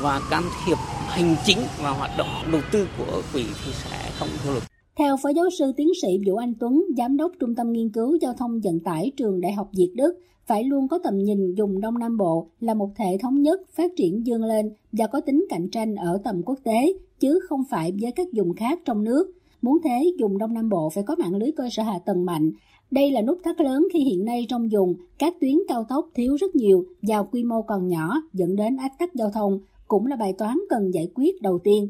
và can thiệp hành chính và hoạt động đầu tư của quỹ thì sẽ không hiệu lực. Theo Phó Giáo sư Tiến sĩ Vũ Anh Tuấn, Giám đốc Trung tâm Nghiên cứu Giao thông Vận tải Trường Đại học Việt Đức, phải luôn có tầm nhìn vùng Đông Nam Bộ là một hệ thống nhất, phát triển vươn lên và có tính cạnh tranh ở tầm quốc tế, chứ không phải với các vùng khác trong nước. Muốn thế, vùng Đông Nam Bộ phải có mạng lưới cơ sở hạ tầng mạnh. Đây là nút thắt lớn khi hiện nay trong vùng, các tuyến cao tốc thiếu rất nhiều và quy mô còn nhỏ dẫn đến ách tắc giao thông, cũng là bài toán cần giải quyết đầu tiên.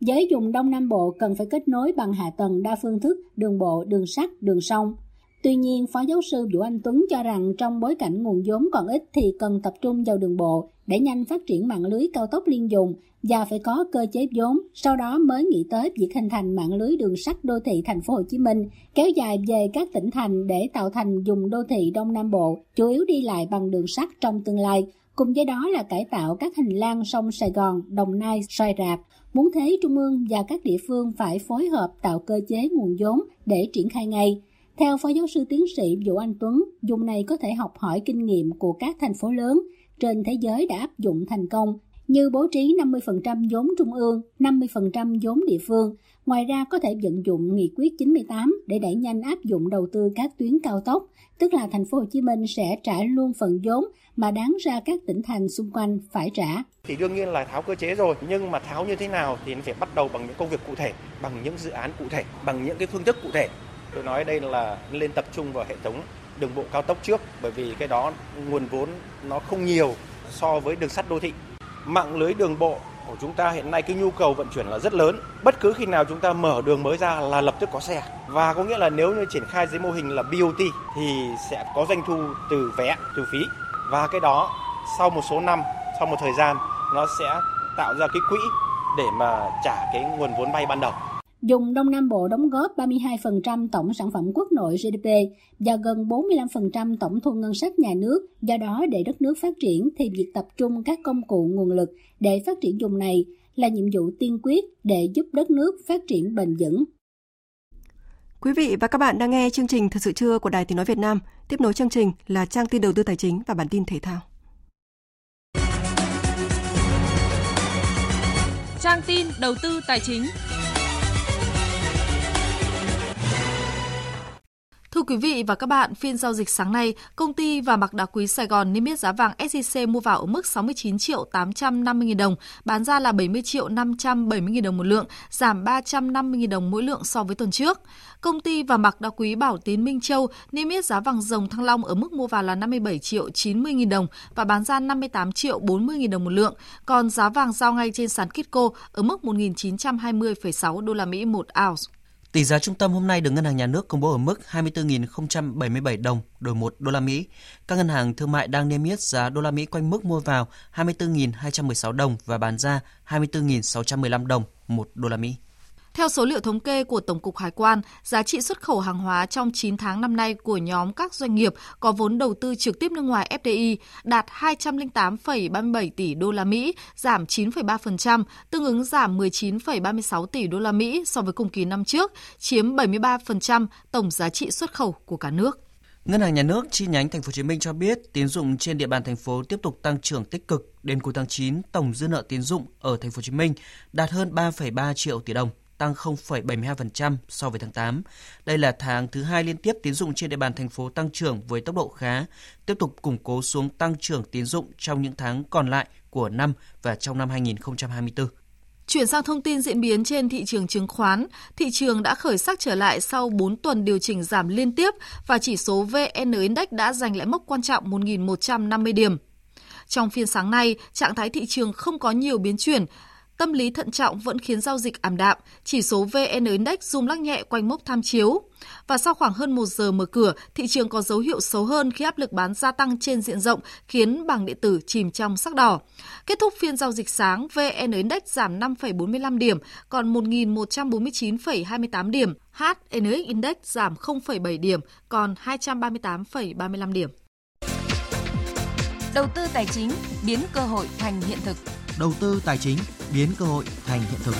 Với vùng Đông Nam Bộ cần phải kết nối bằng hạ tầng đa phương thức, đường bộ, đường sắt, đường sông. Tuy nhiên, Phó Giáo sư Vũ Anh Tuấn cho rằng trong bối cảnh nguồn vốn còn ít thì cần tập trung vào đường bộ để nhanh phát triển mạng lưới cao tốc liên vùng và phải có cơ chế vốn, sau đó mới nghĩ tới việc hình thành mạng lưới đường sắt đô thị thành phố Hồ Chí Minh kéo dài về các tỉnh thành để tạo thành vùng đô thị Đông Nam Bộ, chủ yếu đi lại bằng đường sắt trong tương lai. Cùng với đó là cải tạo các hành lang sông Sài Gòn, Đồng Nai, Xoài Rạp. Muốn thế, Trung ương và các địa phương phải phối hợp tạo cơ chế nguồn vốn để triển khai ngay. Theo Phó Giáo sư Tiến sĩ Vũ Anh Tuấn, vùng này có thể học hỏi kinh nghiệm của các thành phố lớn trên thế giới đã áp dụng thành công, như bố trí năm mươi phần trăm vốn trung ương, năm mươi phần trăm vốn địa phương. Ngoài ra có thể vận dụng nghị quyết chín mươi tám để đẩy nhanh áp dụng đầu tư các tuyến cao tốc, tức là thành phố Hồ Chí Minh sẽ trả luôn phần vốn mà đáng ra các tỉnh thành xung quanh phải trả. Thì đương nhiên là tháo cơ chế rồi, nhưng mà tháo như thế nào thì nó phải bắt đầu bằng những công việc cụ thể, bằng những dự án cụ thể, bằng những cái phương thức cụ thể. Tôi nói đây là nên tập trung vào hệ thống đường bộ cao tốc trước, bởi vì cái đó nguồn vốn nó không nhiều so với đường sắt đô thị. Mạng lưới đường bộ của chúng ta hiện nay cái nhu cầu vận chuyển là rất lớn. Bất cứ khi nào chúng ta mở đường mới ra là lập tức có xe. Và có nghĩa là nếu như triển khai dưới mô hình là bê o tê thì sẽ có doanh thu từ vé, từ phí. Và cái đó sau một số năm, sau một thời gian nó sẽ tạo ra cái quỹ để mà trả cái nguồn vốn vay ban đầu. Vùng Đông Nam Bộ đóng góp ba mươi hai phần trăm tổng sản phẩm quốc nội giê đê pê và gần bốn mươi lăm phần trăm tổng thu ngân sách nhà nước. Do đó, để đất nước phát triển thì việc tập trung các công cụ nguồn lực để phát triển vùng này là nhiệm vụ tiên quyết để giúp đất nước phát triển bền vững. Quý vị và các bạn đang nghe chương trình Thật sự trưa của Đài Tiếng nói Việt Nam. Tiếp nối chương trình là trang tin đầu tư tài chính và bản tin thể thao. Trang tin đầu tư tài chính. quý vị và các bạn, phiên giao dịch sáng nay, công ty vàng bạc đá quý Sài Gòn niêm yết giá vàng ét gi xê mua vào ở mức sáu mươi chín triệu tám trăm năm mươi nghìn đồng, bán ra là bảy mươi triệu năm trăm bảy mươi nghìn đồng một lượng, giảm ba trăm năm mươi nghìn đồng mỗi lượng so với tuần trước. Công ty vàng bạc đá quý Bảo Tín Minh Châu niêm yết giá vàng ròng Thăng Long ở mức mua vào là năm mươi bảy triệu chín mươi nghìn đồng và bán ra năm mươi tám triệu bốn mươi nghìn đồng một lượng, còn giá vàng giao ngay trên sàn Kitco ở mức một nghìn chín trăm hai mươi phẩy sáu đô la Mỹ một ounce. Tỷ giá trung tâm hôm nay được Ngân hàng Nhà nước công bố ở mức hai mươi tư nghìn không trăm bảy mươi bảy đồng đổi một đô la Mỹ. Các ngân hàng thương mại đang niêm yết giá đô la Mỹ quanh mức mua vào hai mươi tư nghìn hai trăm mười sáu đồng và bán ra hai mươi tư nghìn sáu trăm mười lăm đồng một đô la Mỹ. Theo số liệu thống kê của Tổng cục Hải quan, giá trị xuất khẩu hàng hóa trong chín tháng năm nay của nhóm các doanh nghiệp có vốn đầu tư trực tiếp nước ngoài ép đê i đạt hai trăm lẻ tám phẩy ba mươi bảy tỷ đô la Mỹ, giảm chín phẩy ba phần trăm, tương ứng giảm mười chín phẩy ba mươi sáu tỷ đô la Mỹ so với cùng kỳ năm trước, chiếm bảy mươi ba phần trăm tổng giá trị xuất khẩu của cả nước. Ngân hàng Nhà nước chi nhánh Thành phố Hồ Chí Minh cho biết, tín dụng trên địa bàn thành phố tiếp tục tăng trưởng tích cực. Đến cuối tháng chín, tổng dư nợ tín dụng ở Thành phố Hồ Chí Minh đạt hơn ba phẩy ba triệu tỷ đồng, tăng không phẩy bảy mươi hai phần trăm so với tháng tám. Đây là tháng thứ hai liên tiếp tín dụng trên địa bàn thành phố tăng trưởng với tốc độ khá, tiếp tục củng cố xuống tăng trưởng tín dụng trong những tháng còn lại của năm và trong năm hai nghìn không trăm hai mươi tư. Chuyển sang thông tin diễn biến trên thị trường chứng khoán, thị trường đã khởi sắc trở lại sau bốn tuần điều chỉnh giảm liên tiếp và chỉ số vê en Index đã giành lại mốc quan trọng một nghìn một trăm năm mươi điểm. Trong phiên sáng nay, trạng thái thị trường không có nhiều biến chuyển, tâm lý thận trọng vẫn khiến giao dịch ảm đạm, chỉ số vê en Index rung lắc nhẹ quanh mốc tham chiếu. Và sau khoảng hơn một giờ mở cửa, thị trường có dấu hiệu xấu hơn khi áp lực bán gia tăng trên diện rộng khiến bảng điện tử chìm trong sắc đỏ. Kết thúc phiên giao dịch sáng, vê en Index giảm năm phẩy bốn mươi lăm điểm, còn một nghìn một trăm bốn mươi chín phẩy hai mươi tám điểm. hát en ích Index giảm không phẩy bảy điểm, còn hai trăm ba mươi tám phẩy ba mươi lăm điểm. Đầu tư tài chính, biến cơ hội thành hiện thực. Đầu tư tài chính, biến cơ hội thành hiện thực.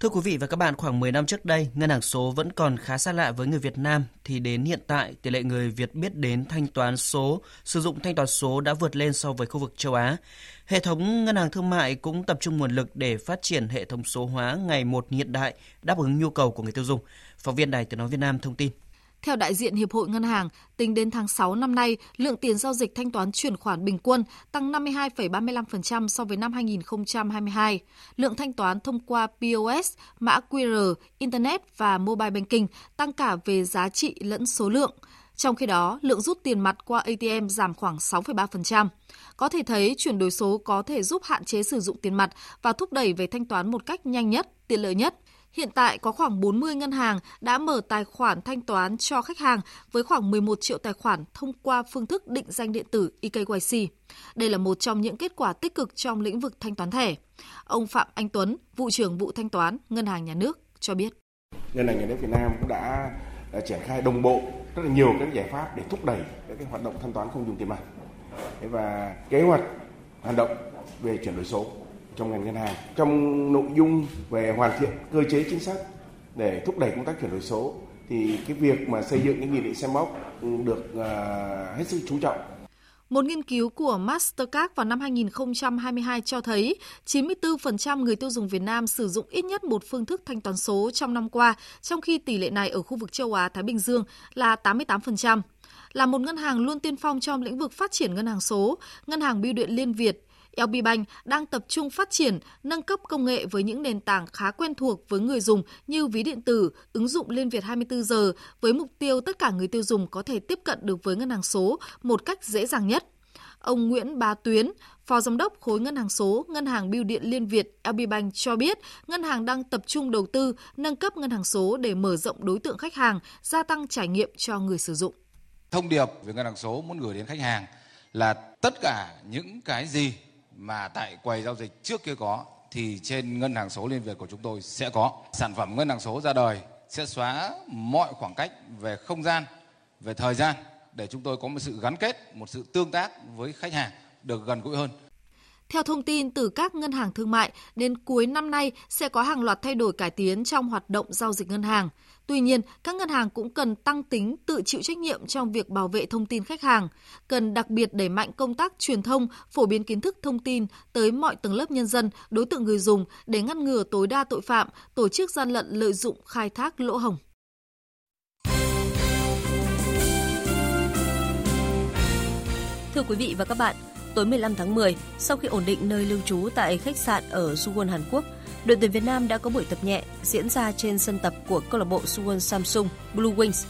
Thưa quý vị và các bạn, khoảng mười năm trước đây, ngân hàng số vẫn còn khá xa lạ với người Việt Nam, thì đến hiện tại, tỷ lệ người Việt biết đến thanh toán số, sử dụng thanh toán số đã vượt lên so với khu vực châu Á. Hệ thống ngân hàng thương mại cũng tập trung nguồn lực để phát triển hệ thống số hóa ngày một hiện đại, đáp ứng nhu cầu của người tiêu dùng. Phóng viên Đài Tiếng nói Việt Nam thông tin. Theo đại diện Hiệp hội Ngân hàng, tính đến tháng sáu năm nay, lượng tiền giao dịch thanh toán chuyển khoản bình quân tăng năm mươi hai phẩy ba mươi lăm phần trăm so với năm hai nghìn không trăm hai mươi hai. Lượng thanh toán thông qua pê ô ét, mã quy rờ, Internet và Mobile Banking tăng cả về giá trị lẫn số lượng. Trong khi đó, lượng rút tiền mặt qua a tê em giảm khoảng sáu phẩy ba phần trăm. Có thể thấy, chuyển đổi số có thể giúp hạn chế sử dụng tiền mặt và thúc đẩy về thanh toán một cách nhanh nhất, tiện lợi nhất. Hiện tại có khoảng bốn mươi ngân hàng đã mở tài khoản thanh toán cho khách hàng với khoảng mười một triệu tài khoản thông qua phương thức định danh điện tử e ca i xê. Đây là một trong những kết quả tích cực trong lĩnh vực thanh toán thẻ. Ông Phạm Anh Tuấn, vụ trưởng vụ thanh toán Ngân hàng Nhà nước cho biết. Ngân hàng Nhà nước Việt Nam cũng đã, đã triển khai đồng bộ rất là nhiều các giải pháp để thúc đẩy cái hoạt động thanh toán không dùng tiền mặt. Và kế hoạch hoạt động về chuyển đổi số trong ngành ngân hàng, trong nội dung về hoàn thiện cơ chế chính sách để thúc đẩy công tác chuyển đổi số thì cái việc mà xây dựng những nghị định xem mốc được uh, hết sức chú trọng. Một nghiên cứu của Mastercard vào năm hai nghìn không trăm hai mươi hai cho thấy chín mươi tư phần trăm người tiêu dùng Việt Nam sử dụng ít nhất một phương thức thanh toán số trong năm qua, trong khi tỷ lệ này ở khu vực châu Á-Thái Bình Dương là tám mươi tám phần trăm. Là một ngân hàng luôn tiên phong trong lĩnh vực phát triển ngân hàng số, Ngân hàng Bưu điện Liên Việt lờ bê Bank đang tập trung phát triển, nâng cấp công nghệ với những nền tảng khá quen thuộc với người dùng như ví điện tử, ứng dụng Liên Việt hai mươi tư giờ với mục tiêu tất cả người tiêu dùng có thể tiếp cận được với ngân hàng số một cách dễ dàng nhất. Ông Nguyễn Bá Tuyến, Phó Giám đốc khối ngân hàng số, Ngân hàng Bưu điện Liên Việt lờ bê Bank cho biết, ngân hàng đang tập trung đầu tư, nâng cấp ngân hàng số để mở rộng đối tượng khách hàng, gia tăng trải nghiệm cho người sử dụng. Thông điệp về ngân hàng số muốn gửi đến khách hàng là tất cả những cái gì mà tại quầy giao dịch trước kia có thì trên ngân hàng số Liên Việt của chúng tôi sẽ có. Sản phẩm ngân hàng số ra đời sẽ xóa mọi khoảng cách về không gian, về thời gian để chúng tôi có một sự gắn kết, một sự tương tác với khách hàng được gần gũi hơn. Theo thông tin từ các ngân hàng thương mại, đến cuối năm nay sẽ có hàng loạt thay đổi cải tiến trong hoạt động giao dịch ngân hàng. Tuy nhiên, các ngân hàng cũng cần tăng tính tự chịu trách nhiệm trong việc bảo vệ thông tin khách hàng, cần đặc biệt đẩy mạnh công tác truyền thông, phổ biến kiến thức thông tin tới mọi tầng lớp nhân dân, đối tượng người dùng để ngăn ngừa tối đa tội phạm, tổ chức gian lận lợi dụng khai thác lỗ hổng. Thưa quý vị và các bạn, tối mười lăm tháng mười, sau khi ổn định nơi lưu trú tại khách sạn ở Suwon, Hàn Quốc, đội tuyển Việt Nam đã có buổi tập nhẹ diễn ra trên sân tập của câu lạc bộ Suwon Samsung Blue Wings.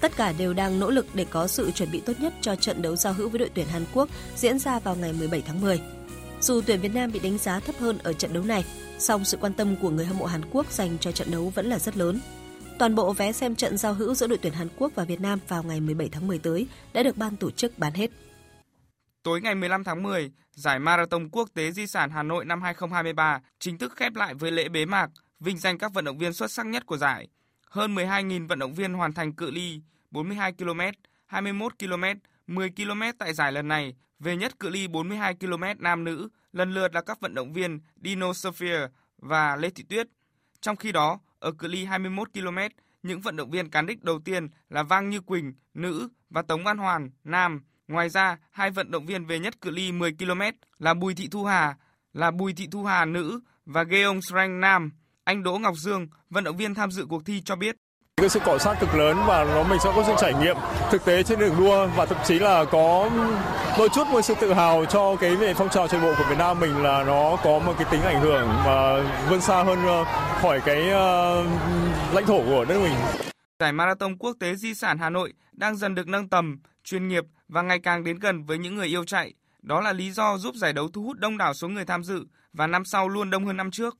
Tất cả đều đang nỗ lực để có sự chuẩn bị tốt nhất cho trận đấu giao hữu với đội tuyển Hàn Quốc diễn ra vào ngày mười bảy tháng mười. Dù tuyển Việt Nam bị đánh giá thấp hơn ở trận đấu này, song sự quan tâm của người hâm mộ Hàn Quốc dành cho trận đấu vẫn là rất lớn. Toàn bộ vé xem trận giao hữu giữa đội tuyển Hàn Quốc và Việt Nam vào ngày mười bảy tháng mười tới đã được ban tổ chức bán hết. Tối ngày mười lăm tháng mười, giải Marathon Quốc tế Di sản Hà Nội năm hai không hai ba chính thức khép lại với lễ bế mạc, vinh danh các vận động viên xuất sắc nhất của giải. Hơn mười hai nghìn vận động viên hoàn thành cự ly bốn mươi hai ki lô mét, hai mươi mốt ki lô mét, mười ki lô mét tại giải lần này. Về nhất cự ly bốn mươi hai ki lô mét nam nữ, lần lượt là các vận động viên Dino Sophia và Lê Thị Tuyết. Trong khi đó, ở cự ly hai mươi mốt ki lô mét, những vận động viên cán đích đầu tiên là Vang Như Quỳnh, nữ, và Tống Văn Hoàn, nam. Ngoài ra, hai vận động viên về nhất cự ly mười ki lô mét là Bùi Thị Thu Hà, là Bùi Thị Thu Hà, nữ, và Geong Srang, nam. Anh Đỗ Ngọc Dương, vận động viên tham dự cuộc thi cho biết. Cái sự cọ sát cực lớn và nó mình sẽ có sự trải nghiệm thực tế trên đường đua và thậm chí là có đôi chút một sự tự hào cho cái về phong trào chạy bộ của Việt Nam mình là nó có một cái tính ảnh hưởng mà vươn xa hơn khỏi cái lãnh thổ của đất mình. Giải Marathon Quốc tế Di sản Hà Nội đang dần được nâng tầm, chuyên nghiệp và ngày càng đến gần với những người yêu chạy. Đó là lý do giúp giải đấu thu hút đông đảo số người tham dự và năm sau luôn đông hơn năm trước.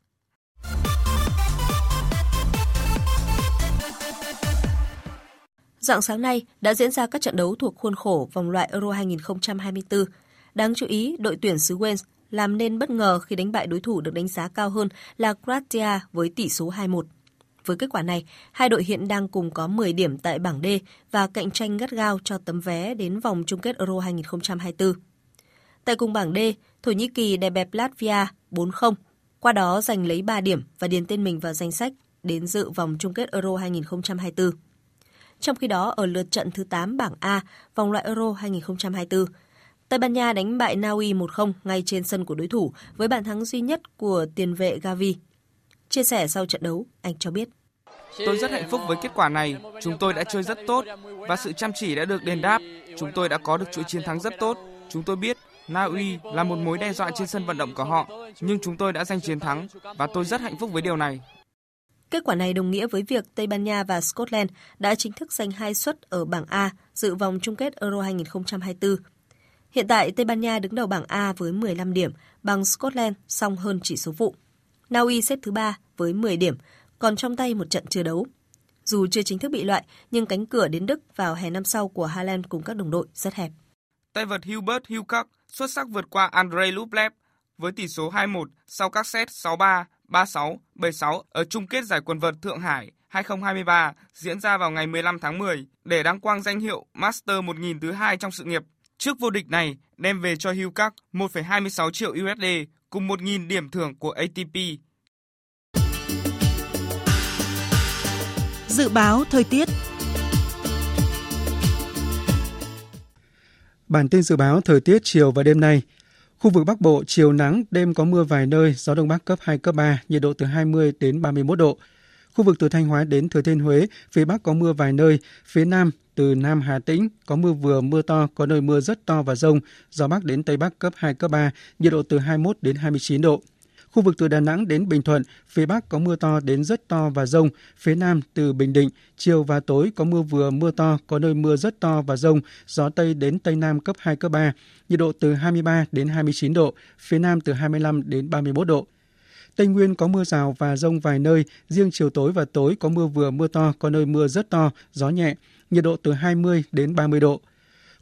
Rạng sáng nay đã diễn ra các trận đấu thuộc khuôn khổ vòng loại Euro hai không hai tư. Đáng chú ý, đội tuyển xứ Wales làm nên bất ngờ khi đánh bại đối thủ được đánh giá cao hơn là Croatia với tỷ số hai một. Với kết quả này, hai đội hiện đang cùng có mười điểm tại bảng D và cạnh tranh gắt gao cho tấm vé đến vòng chung kết Euro hai không hai tư. Tại cùng bảng D, Thổ Nhĩ Kỳ đè bẹp Latvia bốn không, qua đó giành lấy ba điểm và điền tên mình vào danh sách đến dự vòng chung kết Euro hai không hai tư. Trong khi đó, ở lượt trận thứ tám bảng A, vòng loại Euro hai không hai tư, Tây Ban Nha đánh bại Na Uy một không ngay trên sân của đối thủ với bàn thắng duy nhất của tiền vệ Gavi. Chia sẻ sau trận đấu, anh cho biết. Tôi rất hạnh phúc với kết quả này. Chúng tôi đã chơi rất tốt và sự chăm chỉ đã được đền đáp. Chúng tôi đã có được chuỗi chiến thắng rất tốt. Chúng tôi biết Na Uy là một mối đe dọa trên sân vận động của họ, nhưng chúng tôi đã giành chiến thắng và tôi rất hạnh phúc với điều này. Kết quả này đồng nghĩa với việc Tây Ban Nha và Scotland đã chính thức giành hai suất ở bảng A dự vòng chung kết Euro hai không hai tư. Hiện tại, Tây Ban Nha đứng đầu bảng A với mười lăm điểm, bằng Scotland song hơn chỉ số vụ. Na Uy xếp thứ ba với mười điểm, còn trong tay một trận chưa đấu. Dù chưa chính thức bị loại, nhưng cánh cửa đến Đức vào hè năm sau của Hà Lan cùng các đồng đội rất hẹp. Tay vợt Hubert Hurkacz xuất sắc vượt qua Andrei Rublev với tỷ số hai một sau các set sáu ba, ba sáu, bảy sáu ở chung kết giải quần vợt Thượng Hải hai không hai ba diễn ra vào ngày mười lăm tháng mười để đăng quang danh hiệu Master một nghìn thứ hai trong sự nghiệp. Trước vô địch này đem về cho Hurkacz một phẩy hai mươi sáu triệu đô la cùng một nghìn điểm thưởng của a tê pê. Dự báo thời tiết. Bản tin dự báo thời tiết chiều và đêm nay. Khu vực Bắc Bộ chiều nắng, đêm có mưa vài nơi, gió đông bắc cấp hai, cấp ba, nhiệt độ từ hai mươi đến ba mươi mốt độ. Khu vực từ Thanh Hóa đến Thừa Thiên Huế, phía Bắc có mưa vài nơi, phía Nam từ Nam Hà Tĩnh có mưa vừa mưa to, có nơi mưa rất to và dông, gió Bắc đến Tây Bắc cấp hai, cấp ba, nhiệt độ từ hai mươi mốt đến hai mươi chín độ. Khu vực từ Đà Nẵng đến Bình Thuận, phía Bắc có mưa to đến rất to và dông, phía Nam từ Bình Định, chiều và tối có mưa vừa mưa to, có nơi mưa rất to và dông, gió Tây đến Tây Nam cấp hai, cấp ba, nhiệt độ từ hai mươi ba đến hai mươi chín độ, phía Nam từ hai mươi lăm đến ba mươi mốt độ. Tây Nguyên có mưa rào và dông vài nơi, riêng chiều tối và tối có mưa vừa mưa to, có nơi mưa rất to, gió nhẹ, nhiệt độ từ hai mươi đến ba mươi độ.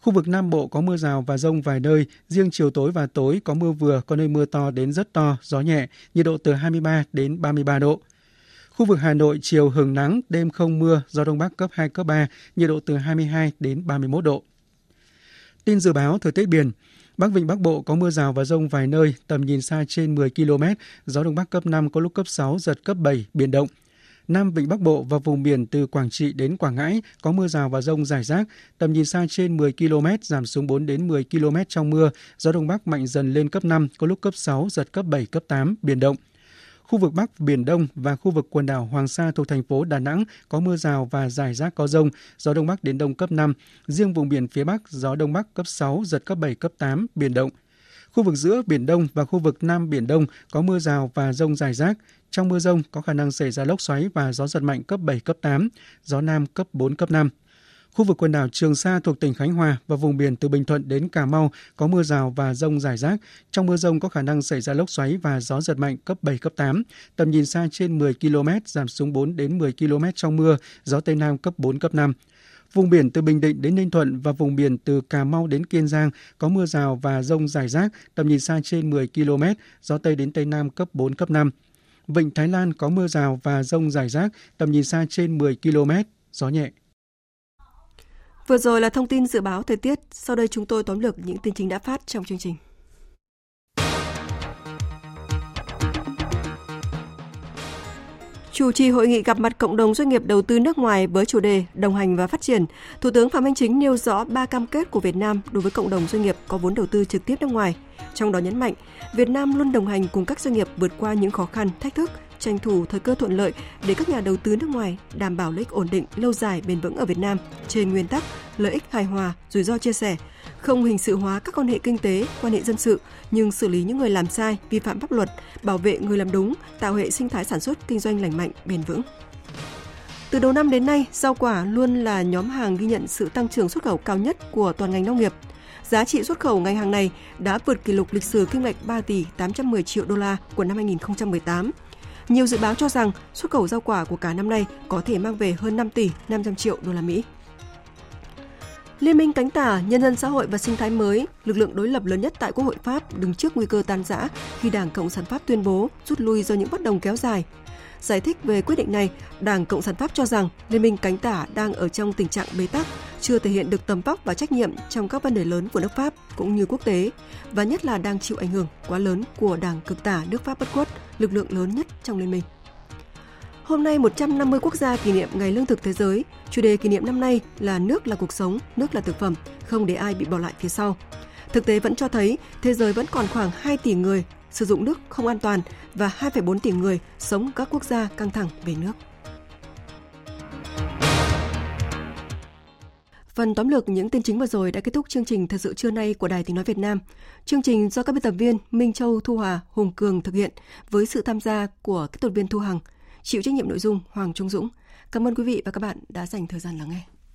Khu vực Nam Bộ có mưa rào và dông vài nơi, riêng chiều tối và tối có mưa vừa, có nơi mưa to đến rất to, gió nhẹ, nhiệt độ từ hai mươi ba đến ba mươi ba độ. Khu vực Hà Nội chiều hửng nắng, đêm không mưa, gió đông bắc cấp hai, cấp ba, nhiệt độ từ hai mươi hai đến ba mươi mốt độ. Tin dự báo thời tiết biển. Bắc Vịnh Bắc Bộ có mưa rào và dông vài nơi, tầm nhìn xa trên mười ki lô mét, gió đông bắc cấp năm, có lúc cấp sáu, giật cấp bảy, biển động. Nam Vịnh Bắc Bộ và vùng biển từ Quảng Trị đến Quảng Ngãi có mưa rào và dông rải rác, tầm nhìn xa trên mười ki lô mét, giảm xuống bốn đến mười ki lô mét trong mưa, gió đông bắc mạnh dần lên cấp năm, có lúc cấp sáu, giật cấp bảy, cấp tám, biển động. Khu vực Bắc, Biển Đông và khu vực quần đảo Hoàng Sa thuộc thành phố Đà Nẵng có mưa rào và rải rác có dông, gió Đông Bắc đến Đông cấp năm. Riêng vùng biển phía Bắc, gió Đông Bắc cấp sáu, giật cấp bảy, cấp tám, biển động. Khu vực giữa Biển Đông và khu vực Nam Biển Đông có mưa rào và dông rải rác. Trong mưa dông có khả năng xảy ra lốc xoáy và gió giật mạnh cấp bảy, cấp tám, gió Nam cấp bốn, cấp năm. Khu vực quần đảo Trường Sa thuộc tỉnh Khánh Hòa và vùng biển từ Bình Thuận đến Cà Mau có mưa rào và dông rải rác. Trong mưa dông có khả năng xảy ra lốc xoáy và gió giật mạnh cấp bảy, cấp tám. Tầm nhìn xa trên mười ki-lô-mét, giảm xuống bốn đến mười ki-lô-mét trong mưa, gió Tây Nam cấp bốn, cấp năm. Vùng biển từ Bình Định đến Ninh Thuận và vùng biển từ Cà Mau đến Kiên Giang có mưa rào và dông rải rác, tầm nhìn xa trên mười ki-lô-mét, gió Tây đến Tây Nam cấp bốn, cấp năm. Vịnh Thái Lan có mưa rào và dông rải rác, tầm nhìn xa trên mười ki-lô-mét, gió nhẹ. Vừa rồi là thông tin dự báo thời tiết, sau đây chúng tôi tóm lược những tin chính đã phát trong chương trình. Chủ trì hội nghị gặp mặt cộng đồng doanh nghiệp đầu tư nước ngoài với chủ đề đồng hành và phát triển, Thủ tướng Phạm Minh Chính nêu rõ ba cam kết của Việt Nam đối với cộng đồng doanh nghiệp có vốn đầu tư trực tiếp nước ngoài. Trong đó nhấn mạnh, Việt Nam luôn đồng hành cùng các doanh nghiệp vượt qua những khó khăn, thách thức, tranh thủ thời cơ thuận lợi để các nhà đầu tư nước ngoài đảm bảo lợi ích ổn định, lâu dài, bền vững ở Việt Nam trên nguyên tắc lợi ích hài hòa, rủi ro chia sẻ, không hình sự hóa các quan hệ kinh tế, quan hệ dân sự nhưng xử lý những người làm sai, vi phạm pháp luật, bảo vệ người làm đúng, tạo hệ sinh thái sản xuất kinh doanh lành mạnh, bền vững. Từ đầu năm đến nay, rau quả luôn là nhóm hàng ghi nhận sự tăng trưởng xuất khẩu cao nhất của toàn ngành nông nghiệp. Giá trị xuất khẩu ngành hàng này đã vượt kỷ lục lịch sử kim ngạch ba tỷ tám trăm mười triệu đô la của năm hai nghìn không trăm mười tám. Nhiều dự báo cho rằng xuất khẩu rau quả của cả năm nay có thể mang về hơn năm tỷ năm trăm triệu đô la Mỹ. Liên minh cánh tả Nhân dân xã hội và sinh thái mới, lực lượng đối lập lớn nhất tại Quốc hội Pháp đứng trước nguy cơ tan rã khi Đảng Cộng sản Pháp tuyên bố rút lui do những bất đồng kéo dài. Giải thích về quyết định này, Đảng Cộng sản Pháp cho rằng Liên minh cánh tả đang ở trong tình trạng bế tắc, chưa thể hiện được tầm vóc và trách nhiệm trong các vấn đề lớn của nước Pháp cũng như quốc tế, và nhất là đang chịu ảnh hưởng quá lớn của Đảng cực tả nước Pháp bất khuất, lực lượng lớn nhất trong Liên minh. Hôm nay, một trăm năm mươi quốc gia kỷ niệm Ngày Lương thực thế giới. Chủ đề kỷ niệm năm nay là Nước là cuộc sống, nước là thực phẩm, không để ai bị bỏ lại phía sau. Thực tế vẫn cho thấy thế giới vẫn còn khoảng hai tỷ người sử dụng nước không an toàn và hai phẩy bốn tỷ người sống ở các quốc gia căng thẳng về nước. Phần tóm lược những tin chính vừa rồi đã kết thúc chương trình Thời sự trưa nay của Đài Tiếng nói Việt Nam. Chương trình do các biên tập viên Minh Châu, Thu Hà, Hùng Cường thực hiện với sự tham gia của kỹ thuật viên Thu Hằng, chịu trách nhiệm nội dung Hoàng Trung Dũng. Cảm ơn quý vị và các bạn đã dành thời gian lắng nghe.